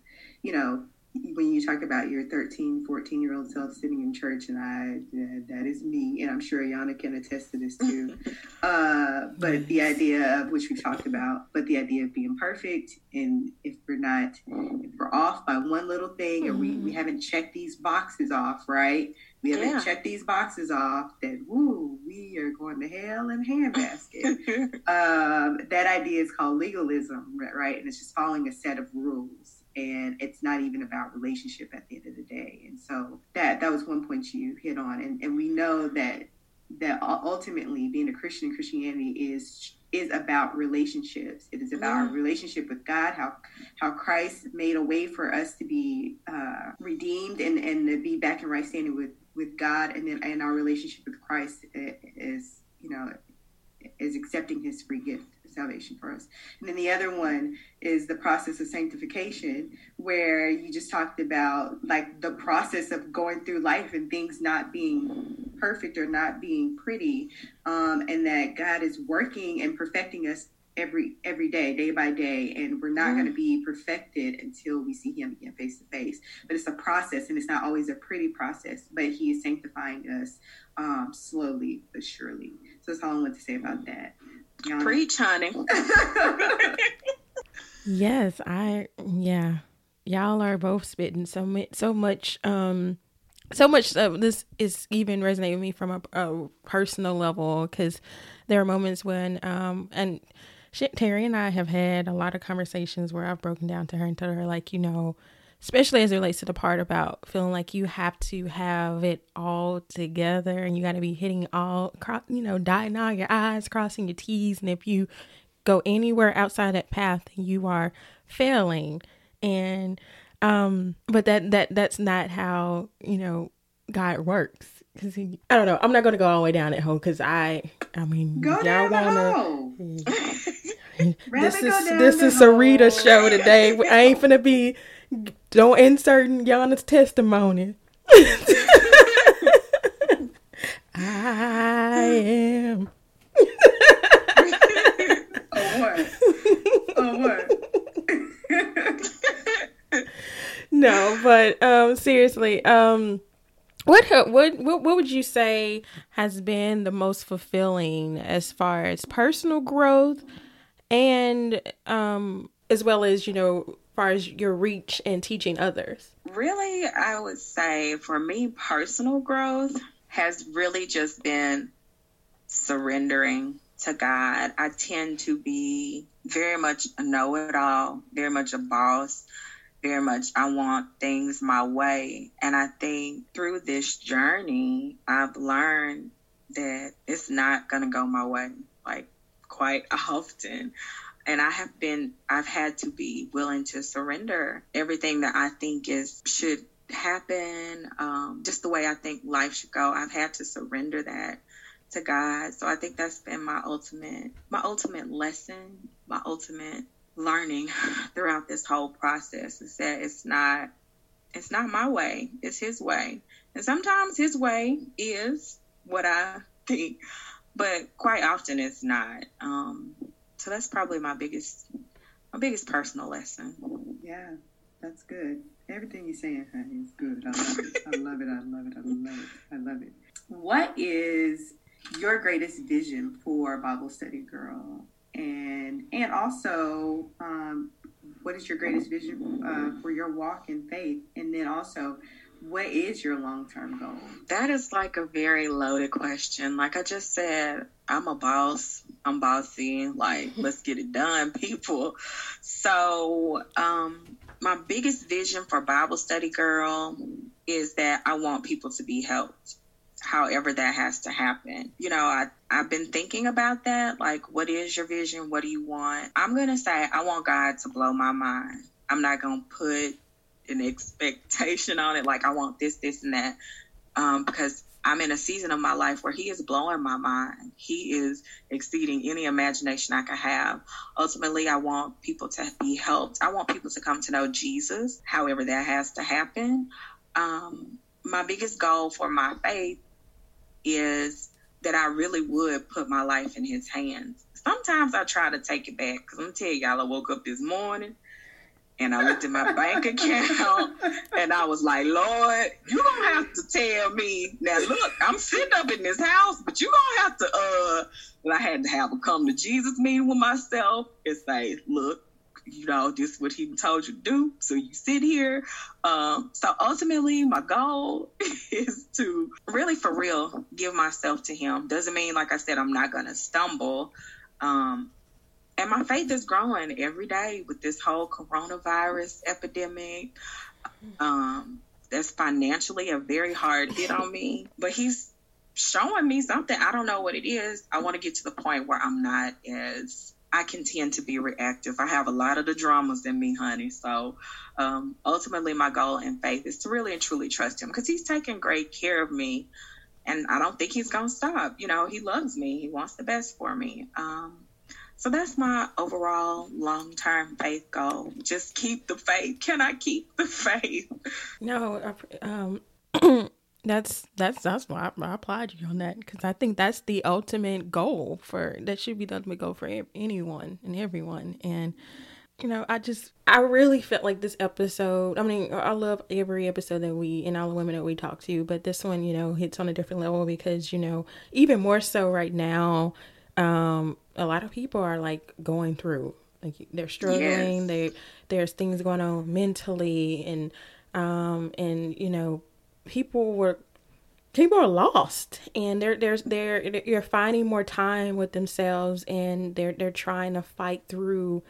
you know, when you talk about your thirteen, fourteen-year-old self sitting in church, and I, uh, that is me, and I'm sure Yana can attest to this too, uh, but yes. The idea of which we talked about, but the idea of being perfect, and if we're not, if we're off by one little thing, mm-hmm. or we, we haven't checked these boxes off, right? We haven't yeah. checked these boxes off, then, woo, we are going to hell in a handbasket. um, that idea is called legalism, right? And it's just following a set of rules. and it's not even about relationship at the end of the day. And so that that was one point you hit on, and, and we know that that ultimately being a Christian in Christianity is is about relationships. It is about yeah. our relationship with God, how how Christ made a way for us to be uh, redeemed and, and to be back in right standing with, with God, and then and our relationship with Christ is, you know, is accepting his free gift of salvation for us. And then the other one is the process of sanctification, where you just talked about like the process of going through life and things not being perfect or not being pretty, um, and that God is working and perfecting us every every day, day by day, and we're not mm. going to be perfected until we see him again face to face. But it's a process, and it's not always a pretty process, but he is sanctifying us um, slowly but surely. So that's all I want to say about that. Yana? Preach, honey. Yes, I, yeah. Y'all are both spitting so, mi- so much, um, so much of this is even resonating with me from a, a personal level, because there are moments when, um, and she, Terry and I have had a lot of conversations where I've broken down to her and told her, like, you know, especially as it relates to the part about feeling like you have to have it all together and you got to be hitting all, you know, dotting all your I's, crossing your T's. And if you go anywhere outside that path, you are failing. And, um, but that, that, that's not how, you know, God works. Cause he, I don't know. I'm not going to go all the way down at home. Cause I, I mean, go y'all want to, this is, this is Sarita's show today. I ain't finna be, don't insert Yana's testimony. I am. Oh, what? Oh, what? No, but um, seriously, um, what, what what what would you say has been the most fulfilling as far as personal growth, and um, as well as, you know, far as your reach and teaching others? Really, I would say for me, personal growth has really just been surrendering to God. I tend to be very much a know-it-all, very much a boss, very much I want things my way. And I think through this journey, I've learned that it's not going to go my way, like quite often. And I have been, I've had to be willing to surrender everything that I think is, should happen, um, just the way I think life should go. I've had to surrender that to God. So I think that's been my ultimate, my ultimate lesson, my ultimate learning throughout this whole process, is that it's not, it's not my way, it's his way. And sometimes his way is what I think, but quite often it's not. Um, So that's probably my biggest, my biggest personal lesson. Yeah, that's good. Everything you're saying, honey, is good. I love it. I love it. I love it. I love it. I love it. What is your greatest vision for Bible Study Girl? And and also, um, what is your greatest vision uh, for your walk in faith? And then also, what is your long-term goal? That is like a very loaded question. Like I just said, I'm a boss. I'm bossy. Like, let's get it done, people. So um, my biggest vision for Bible Study Girl is that I want people to be helped, however that has to happen. You know, I, I've been thinking about that. Like, what is your vision? What do you want? I'm going to say I want God to blow my mind. I'm not going to put an expectation on it, like I want this, this, and that, um, because I'm in a season of my life where he is blowing my mind. He is exceeding any imagination I could have. Ultimately, I want people to be helped. I want people to come to know Jesus, however that has to happen. Um, my biggest goal for my faith is that I really would put my life in his hands. Sometimes I try to take it back, because I'm going to tell y'all, I woke up this morning and I looked at my bank account and I was like, Lord, you don't have to tell me. Now, look, I'm sitting up in this house, but you don't have to. Uh, and I had to have a come to Jesus meeting with myself and say, look, you know, this is what he told you to do. So you sit here. Um, so ultimately, my goal is to really, for real, give myself to him. Doesn't mean, like I said, I'm not going to stumble. Um, And my faith is growing every day with this whole coronavirus epidemic. Um, that's financially a very hard hit on me. But he's showing me something. I don't know what it is. I want to get to the point where I'm not as... I can tend to be reactive. I have a lot of the dramas in me, honey. So um, ultimately my goal in faith is to really and truly trust him, because he's taking great care of me. And I don't think he's going to stop. You know, he loves me. He wants the best for me. Um, so that's my overall long-term faith goal. Just keep the faith. Can I keep the faith? No, um, that's, that's, that's why I, I applaud you on that. Because I think that's the ultimate goal for, that should be the ultimate goal for anyone and everyone. And, you know, I just, I really felt like this episode, I mean, I love every episode that we, and all the women that we talk to, but this one, you know, hits on a different level because, you know, even more so right now, um, a lot of people are like going through, like they're struggling, yes. they, there's things going on mentally and, um, and, you know, people were, people are lost, and they're, there's, they're, they're finding more time with themselves, and they're, they're trying to fight through,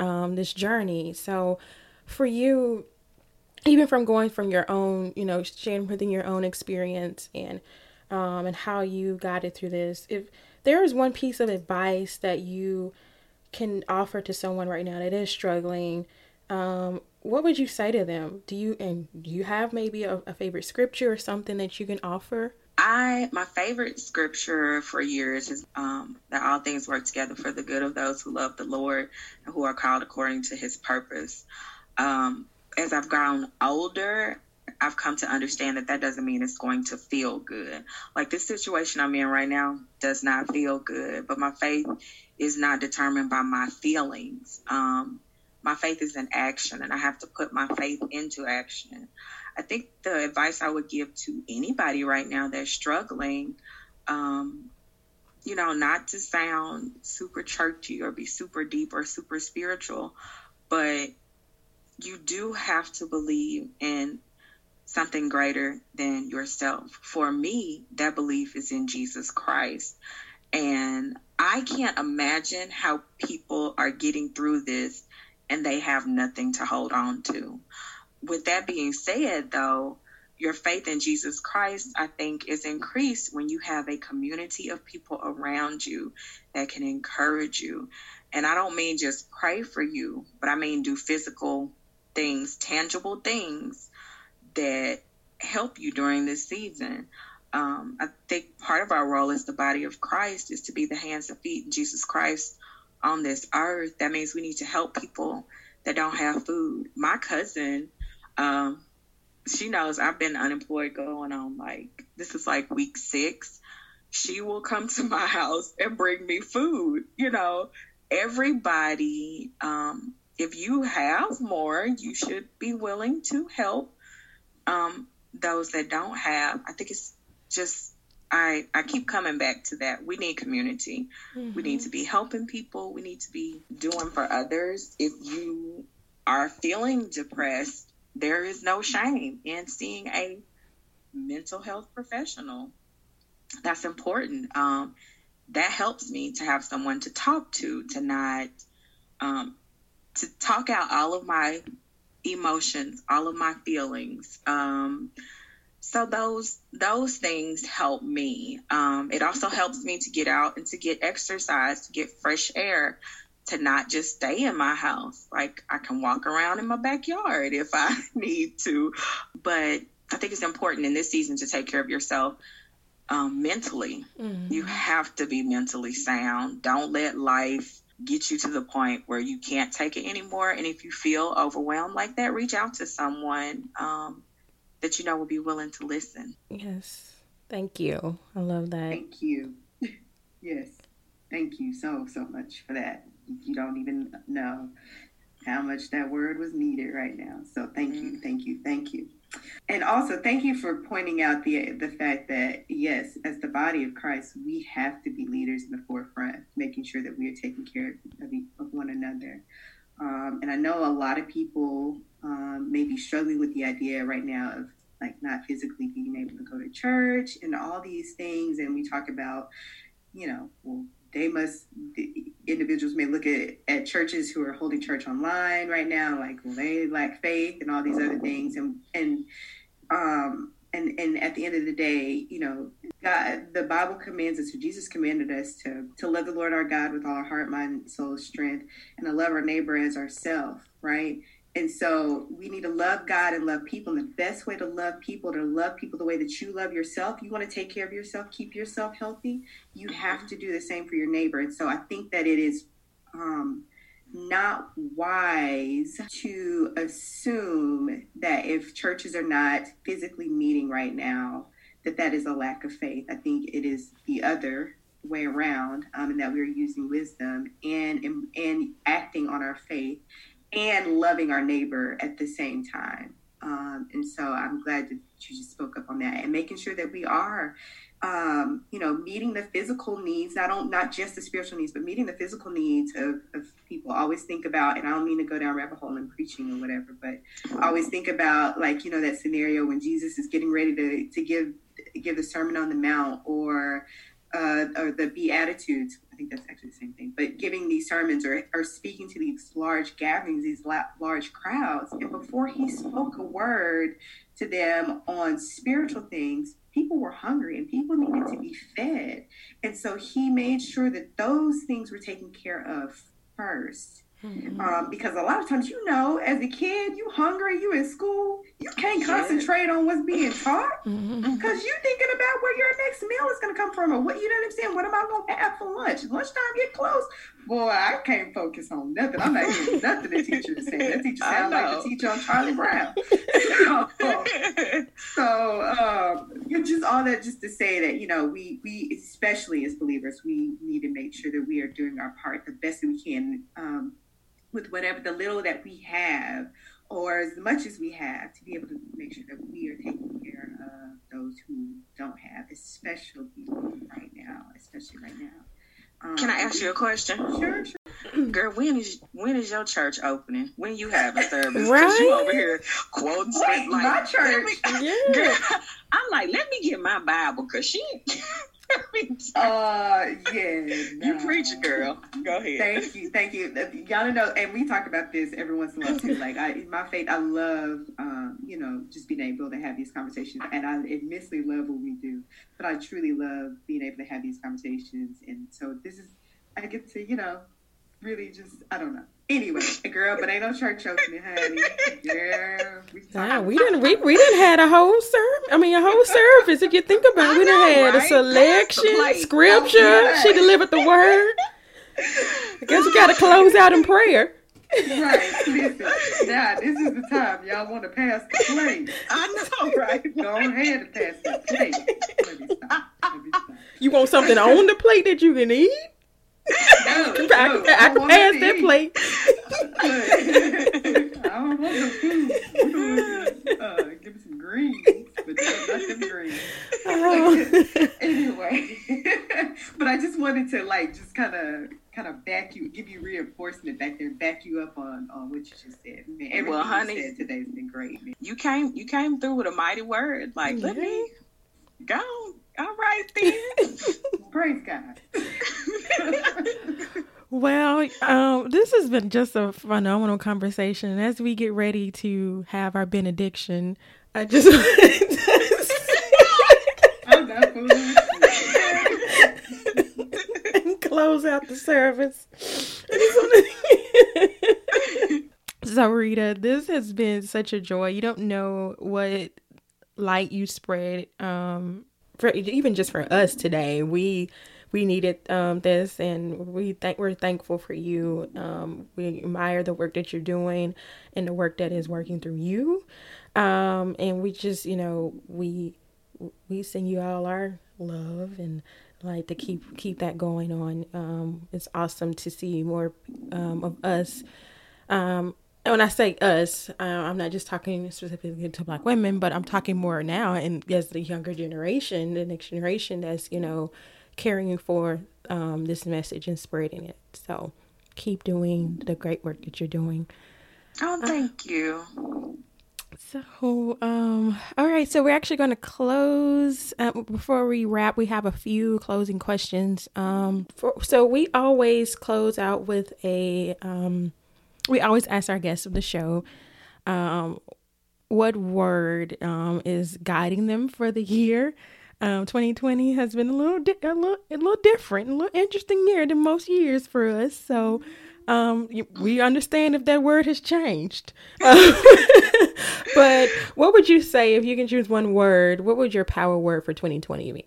um, this journey. So for you, even from going from your own, you know, sharing within your own experience and, um, and how you guided through this, if there is one piece of advice that you can offer to someone right now that is struggling, um, what would you say to them? Do you, and do you have maybe a, a favorite scripture or something that you can offer? I, my favorite scripture for years is um, that all things work together for the good of those who love the Lord and who are called according to his purpose. Um, as I've grown older, I've come to understand that that doesn't mean it's going to feel good. Like this situation I'm in right now does not feel good, but my faith is not determined by my feelings. Um, My faith is in action, and I have to put my faith into action. I think the advice I would give to anybody right now that's struggling, um, you know, not to sound super churchy or be super deep or super spiritual, but you do have to believe in something greater than yourself. For me, that belief is in Jesus Christ. And I can't imagine how people are getting through this and they have nothing to hold on to. With that being said, though, your faith in Jesus Christ, I think, is increased when you have a community of people around you that can encourage you. And I don't mean just pray for you, but I mean do physical things, tangible things that help you during this season. Um, I think part of our role as the body of Christ is to be the hands and feet in Jesus Christ on this earth. That means we need to help people that don't have food. My cousin, um, she knows I've been unemployed going on, like, this is like week six. She will come to my house and bring me food. You know, everybody, um, if you have more, you should be willing to help um, those that don't have. I think it's just, I, I keep coming back to that. We need community. Mm-hmm. We need to be helping people. We need to be doing for others. If you are feeling depressed, there is no shame in seeing a mental health professional. That's important. Um, that helps me to have someone to talk to, to not, um, to talk out all of my emotions, all of my feelings. Um, So those those things help me. Um, it also helps me to get out and to get exercise, to get fresh air, to not just stay in my house. Like, I can walk around in my backyard if I need to. But I think it's important in this season to take care of yourself um, mentally. Mm-hmm. You have to be mentally sound. Don't let life get you to the point where you can't take it anymore. And if you feel overwhelmed like that, reach out to someone Um, that you know will be willing to listen. Yes. Thank you. I love that. Thank you. Yes. Thank you so, so much for that. You don't even know how much that word was needed right now. So thank mm-hmm. you. Thank you. Thank you. And also thank you for pointing out the the fact that, yes, as the body of Christ, we have to be leaders in the forefront, making sure that we are taking care of, of one another. Um, and I know a lot of people um, may be struggling with the idea right now of like not physically being able to go to church and all these things. And we talk about, you know, well, they must, the individuals may look at, at churches who are holding church online right now, like, well, they lack faith and all these other things. And, and, um, and, and at the end of the day, you know, God, the Bible commands us, or Jesus commanded us to, to love the Lord our God with all our heart, mind, soul, strength, and to love our neighbor as ourselves, right? And so we need to love God and love people. And the best way to love people, to love people the way that you love yourself, you want to take care of yourself, keep yourself healthy, you have to do the same for your neighbor. And so I think that it is um, not wise to assume that if churches are not physically meeting right now, that that is a lack of faith. I think it is the other way around, um, and that we're using wisdom and, and, and acting on our faith and loving our neighbor at the same time. Um, and so I'm glad that you just spoke up on that, and making sure that we are, um, you know, meeting the physical needs, not, on, not just the spiritual needs, but meeting the physical needs of, of people. I always think about, and I don't mean to go down rabbit hole and preaching or whatever, but I always think about, like, you know, that scenario when Jesus is getting ready to, to give, give the Sermon on the Mount, or, uh, or the Beatitudes. I think that's actually the same thing, but giving these sermons or, or speaking to these large gatherings, these la- large crowds. And before he spoke a word to them on spiritual things, people were hungry and people needed to be fed. And so he made sure that those things were taken care of first. Mm-hmm. Um, because a lot of times, you know, as a kid, you hungry, you in school, you can't concentrate on what's being taught because you thinking about where your next meal is going to come from, or what, you know what I'm saying? What am I going to have for lunch? Lunchtime get close. Boy, I can't focus on nothing. I'm not hearing nothing the teacher is saying. That teacher sounds like the teacher on Charlie Brown. so, um, you know, just all that just to say that, you know, we, we especially as believers, we need to make sure that we are doing our part the best that we can, um, with whatever the little that we have or as much as we have, to be able to make sure that we are taking care of those who don't have, especially right now, especially right now. Um, Can I ask you a question? Sure, sure. Girl, when is when is your church opening? When you have a service? Right? Because you over here quoting stuff like, my church. Me, yeah. Girl, I'm like, let me get my Bible, because she... uh yeah no. You preach, girl, go ahead. Thank you thank you Y'all know, and we talk about this every once in a while too, like I my faith, I love um you know, just being able to have these conversations, and I immensely love what we do, but I truly love being able to have these conversations. And so this is, I get to, you know, really just, I don't know. Anyway, girl, but ain't no church opening, honey. Girl, we, nah, we didn't we, we didn't had a whole service. I mean, a whole service. If you think about it, we didn't had right? a selection, scripture. Oh, she delivered the word. I guess we got to close out in prayer. Right, listen. Now this is the time y'all want to pass the plate. I know, right? Go ahead and pass the plate. Let me stop. Let me stop. You want something on the plate that you can eat? No, no, I, I, I, I can pass that plate. I don't want no food. We don't want uh, give me some greens, but not them greens. Oh. Anyway, but I just wanted to like just kind of, kind of back you, give you reinforcement back there, back you up on, on what you just said. Man, everything well, honey, you said today's been great. Man. You came, you came through with a mighty word. Like, yeah. Let me go. All right, then. Praise God. Well, um, this has been just a phenomenal conversation. As we get ready to have our benediction, I just and close out the service. So, Rita, this has been such a joy. You don't know what light you spread. Um, For, even just for us today, we we needed um, this, and we thank we're thankful for you. Um, we admire the work that you're doing, and the work that is working through you. Um, and we just, you know, we we send you all our love and like to keep keep that going on. Um, it's awesome to see more um, of us. Um, When I say us, uh, I'm not just talking specifically to Black women, but I'm talking more now, and as the younger generation, the next generation that's, you know, caring for um, this message and spreading it. So keep doing the great work that you're doing. Oh, thank uh, you. So, um, all right. So we're actually going to close. Uh, before we wrap, we have a few closing questions. Um, for, so we always close out with a, um, we always ask our guests of the show, um, what word um, is guiding them for the year. Um, twenty twenty has been a little, di- a little, a little different, a little interesting year than most years for us. So, um, we understand if that word has changed. Um, but what would you say, if you can choose one word, what would your power word for twenty twenty be?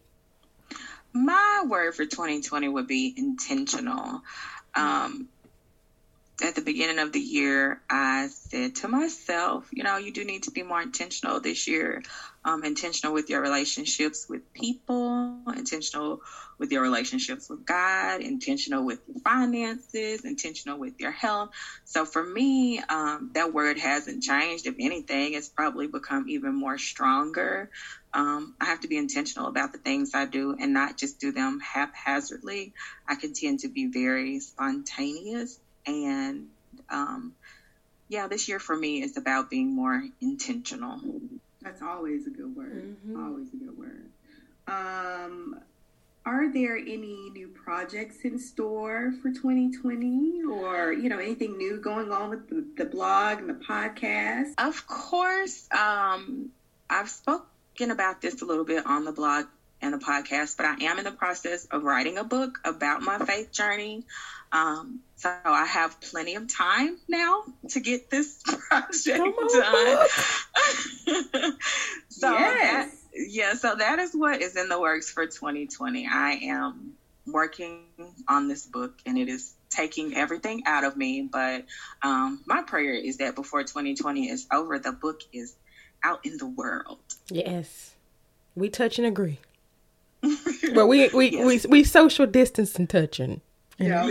My word for twenty twenty would be intentional. Um, at the beginning of the year, I said to myself, you know, you do need to be more intentional this year. Um, intentional with your relationships with people, intentional with your relationships with God, intentional with your finances, intentional with your health. So for me, um, that word hasn't changed. If anything, it's probably become even more stronger. Um, I have to be intentional about the things I do and not just do them haphazardly. I can tend to be very spontaneous. And, um, yeah, this year for me is about being more intentional. That's always a good word. Mm-hmm. Always a good word. Um, are there any new projects in store for twenty twenty, or, you know, anything new going on with the, the blog and the podcast? Of course. Um, I've spoken about this a little bit on the blog and the podcast, but I am in the process of writing a book about my faith journey. Um, so I have plenty of time now to get this project done. so yes. that, yeah, so that is what is in the works for twenty twenty. I am working on this book, and it is taking everything out of me. But um, my prayer is that before twenty twenty is over, the book is out in the world. Yes, we touch and agree. Well, we we, yes. we we social distancing touching. Yeah,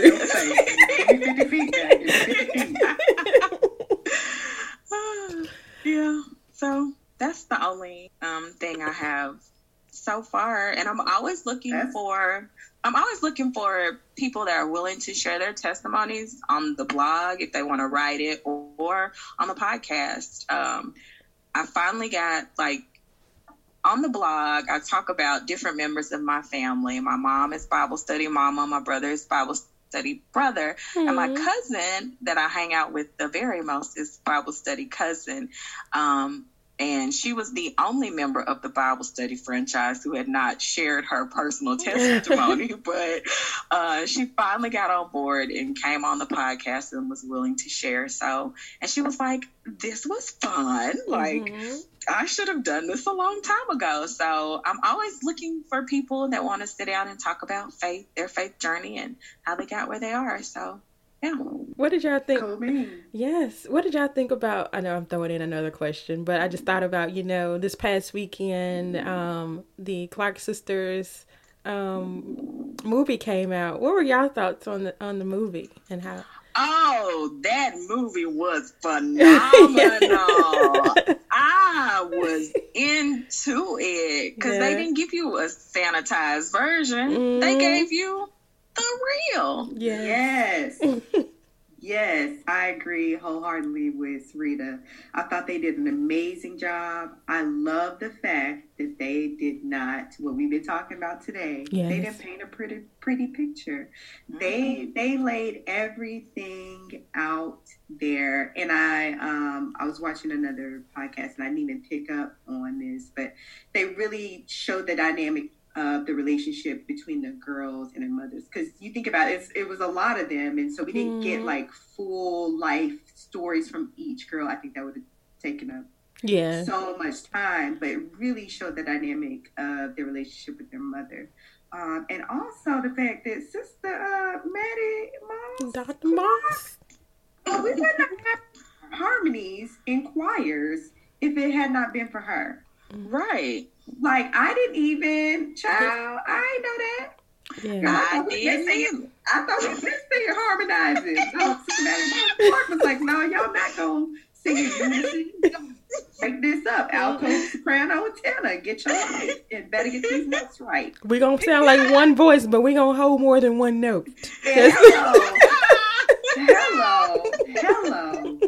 yeah. So that's the only um thing I have so far, and I'm always looking that's... for I'm always looking for people that are willing to share their testimonies on the blog if they want to write it, or, or on the podcast. Um, I finally got like. On the blog, I talk about different members of my family. My mom is Bible study mama. My brother is Bible study brother. Mm-hmm. And my cousin that I hang out with the very most is Bible study cousin. Um, and she was the only member of the Bible study franchise who had not shared her personal testimony. But uh, she finally got on board and came on the podcast and was willing to share. So, and she was like, this was fun. Like, mm-hmm. I should have done this a long time ago. So I'm always looking for people that want to sit down and talk about faith, their faith journey, and how they got where they are. So, yeah. What did y'all think? Kobe. Yes. What did y'all think about? I know I'm throwing in another question, but I just thought about, you know, this past weekend, um, the Clark Sisters um, movie came out. What were y'all thoughts on the on the movie and how? Oh, that movie was phenomenal. I was into it because yeah. they didn't give you a sanitized version. Mm. They gave you the real. Yes. Yes. Yes, I agree wholeheartedly with Sarita. I thought they did an amazing job. I love the fact that they did not, what we've been talking about today, yes. they didn't paint a pretty pretty picture. Mm-hmm. They they laid everything out there. And I um I was watching another podcast and I didn't even pick up on this, but they really showed the dynamic of the relationship between the girls and their mothers, because you think about it, it's, it was a lot of them, and so we didn't mm. get like full life stories from each girl. I think that would have taken up yeah so much time, but it really showed the dynamic of their relationship with their mother, um, and also the fact that Sister uh, Maddie Moss, Doctor Moss, well, we would not have harmonies in choirs if it had not been for her, right? Like, I didn't even, child, I didn't know that. Yeah. I, I thought we were singing harmonizing. I was like, no, y'all not going to sing it. Break this up. Alto, soprano, tenor. Get your life. And better get these notes right. We're going to sound like one voice, but we're going to hold more than one note. Yeah, hello. hello. Hello.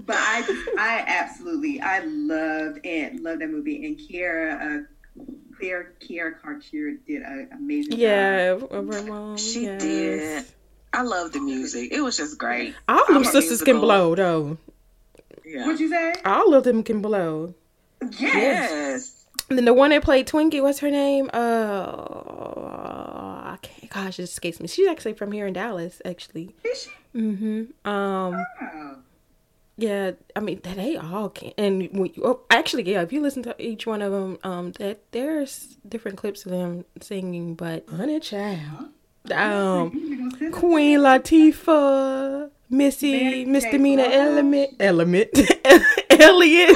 But I, I absolutely, I I loved it. Loved that movie. And Kiara, uh, Claire, Kiara Cartier did an amazing yeah, job. Her mom, she yes. did. I loved the music. It was just great. All of them sisters musical. Can blow, though. Yeah. What'd you say? All of them can blow. Yes. yes. And then the one that played Twinkie, what's her name? Uh, I can't, gosh, it escapes me. She's actually from here in Dallas, actually. Is she? Mm-hmm. Um, oh. Yeah, I mean, they all can. And when you, oh, actually, yeah, if you listen to each one of them, um, that there's different clips of them singing, but on a child. Um, Queen Latifah, Missy, Misdemeanor Element, Element, Elliott.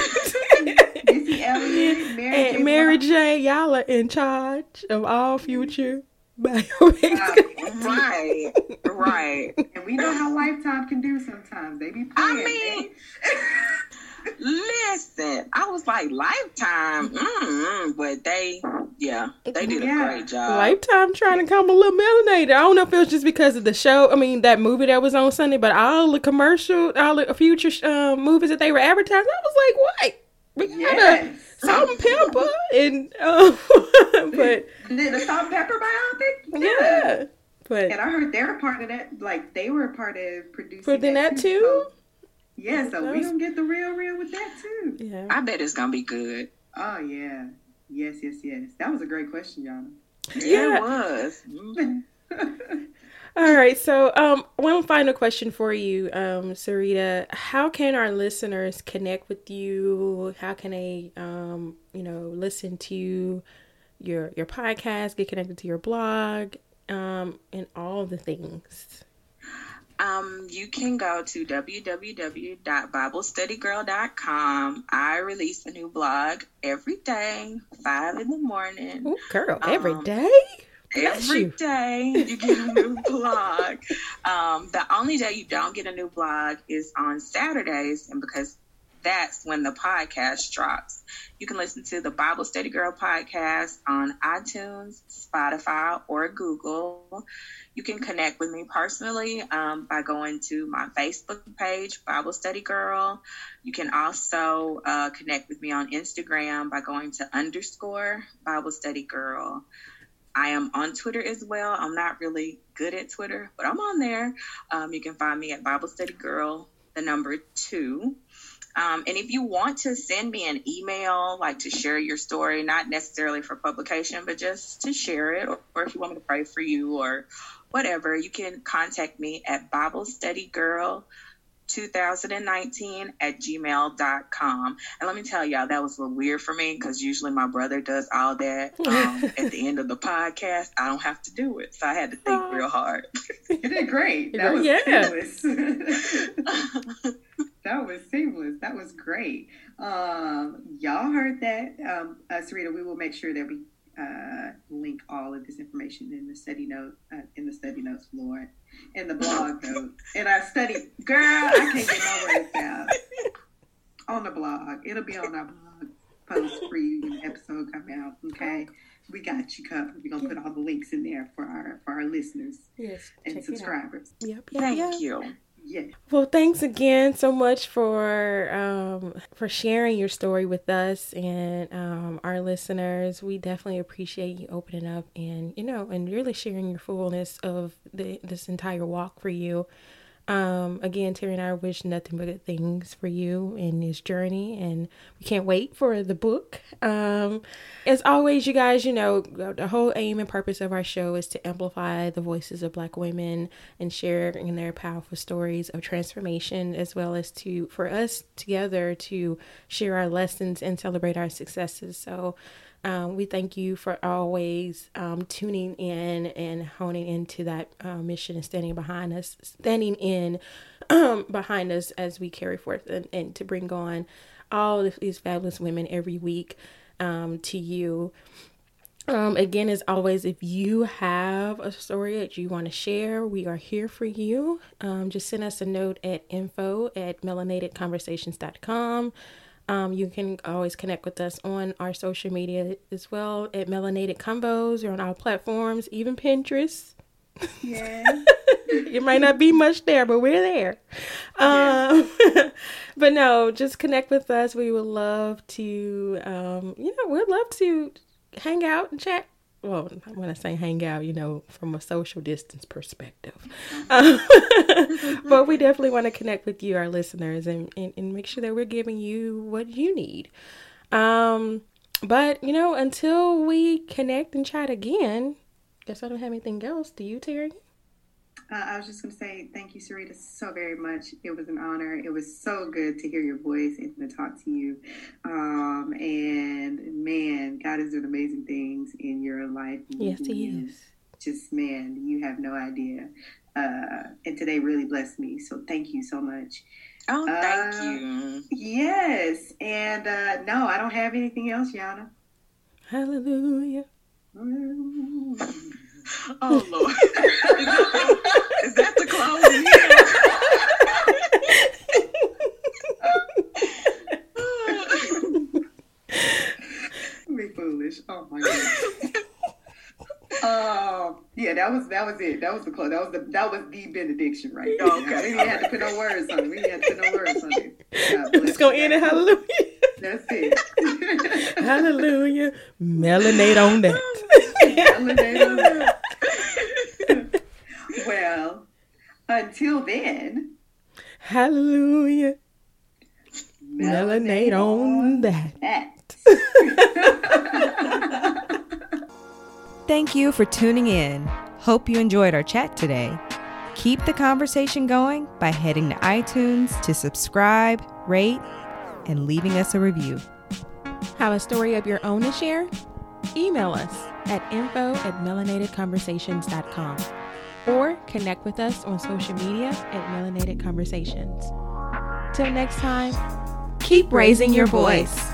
Missy Elliott, Mary and J. Mary J. Y'all are in charge of all future biopics. Uh, right, right. And we know how Lifetime can do sometimes. They be playing. I mean, listen, I was like Lifetime, mm-hmm, but they, yeah, they did yeah. a great job. Lifetime trying to come a little melanated. I don't know if it was just because of the show. I mean, that movie that was on Sunday, but all the commercial, all the future um, movies that they were advertising, I was like, what? We got yes. a salt and pepper and um, but the salt and pepper biopic. Yeah. yeah, but and I heard they're a part of that. Like they were a part of producing. For that, that too. So, yeah, so we gonna get the real, real with that too. Yeah, I bet it's gonna be good. Oh yeah, yes, yes, yes. That was a great question, Yana. Yeah, yeah. It was. Mm. All right, so um, one final question for you, um, Sarita. How can our listeners connect with you? How can they, um, you know, listen to your your podcast, get connected to your blog, um, and all the things? Um, you can go to w w w dot bible study girl dot com. I release a new blog every day, five in the morning. Ooh, girl, um, every day? Every day you get a new blog. Um, the only day you don't get a new blog is on Saturdays, and because that's when the podcast drops. You can listen to the Bible Study Girl podcast on iTunes, Spotify, or Google. You can connect with me personally um, by going to my Facebook page, Bible Study Girl. You can also uh, connect with me on Instagram by going to underscore Bible Study Girl. I am on Twitter as well. I'm not really good at Twitter, but I'm on there. Um, you can find me at Bible Study Girl, the number two. Um, and if you want to send me an email, like to share your story, not necessarily for publication, but just to share it, or, or if you want me to pray for you or whatever, you can contact me at bible study girl two thousand nineteen at gmail dot com. And let me tell y'all, that was a little weird for me because usually my brother does all that um, at the end of the podcast. I don't have to do it, so I had to think oh. real hard. You did great. That was yeah. seamless. That was seamless. That was great. Um, y'all heard that. Um, uh, Sarita, we will make sure that we uh, link all of this information in the study note, uh, in the study notes, Lauren. In the blog note, and I studied, girl, I can't get my words out. On the blog, it'll be on our blog post for you when the episode come out. Okay, we got you covered. We're gonna put all the links in there for our for our listeners, yes, and subscribers. Yep, yep. Thank yep. you. Yeah. Well, thanks again so much for um, for sharing your story with us and um, our listeners. We definitely appreciate you opening up and, you know, and really sharing your fullness of the, this entire walk for you. Um, again, Terry and I wish nothing but good things for you in this journey, and we can't wait for the book. Um, as always, you guys, you know, the whole aim and purpose of our show is to amplify the voices of Black women and share in their powerful stories of transformation, as well as to for us together to share our lessons and celebrate our successes. So um, we thank you for always um, tuning in and honing into that uh, mission and standing behind us, standing in um, behind us as we carry forth and, and to bring on all of these fabulous women every week um, to you. Um, again, as always, if you have a story that you want to share, we are here for you. Um, just send us a note at info at melanated conversations dot com. Um, you can always connect with us on our social media as well at Melanated Convos or on our platforms, even Pinterest. Yeah. It might not be much there, but we're there. Um, yeah. But no, just connect with us. We would love to, um, you know, we'd love to hang out and chat. Well, when I say hang out, you know, from a social distance perspective. Um, but we definitely want to connect with you, our listeners, and, and, and make sure that we're giving you what you need. Um, but, you know, until we connect and chat again, guess I don't have anything else. Do you, Terry? Uh, I was just going to say thank you, Sarita, so very much. It was an honor. It was so good to hear your voice and to talk to you. Um, and, man, God is doing amazing things in your life. Yes, he is. Just, man, you have no idea. Uh, and today really blessed me. So thank you so much. Oh, thank uh, you. Yes. And, uh, no, I don't have anything else, Yana. Hallelujah. Hallelujah. Oh, Lord. Is that, is that the closing? Be foolish. Oh, my God. Um, yeah, that was that was it. That was the close. That was the that was the benediction, right? Oh, okay. We didn't have to put no words on it. We didn't have to put no words on it. I'm just gonna end it. Hallelujah. That's it. Hallelujah. Melanate on that. Well, until then, hallelujah. Melanated on that. that. Thank you for tuning in. Hope you enjoyed our chat today. Keep the conversation going by heading to iTunes to subscribe, rate, and leaving us a review. Have a story of your own to share? Email us at info at melanatedconversations dot com or connect with us on social media at Melanated Conversations. Till next time, keep raising your voice.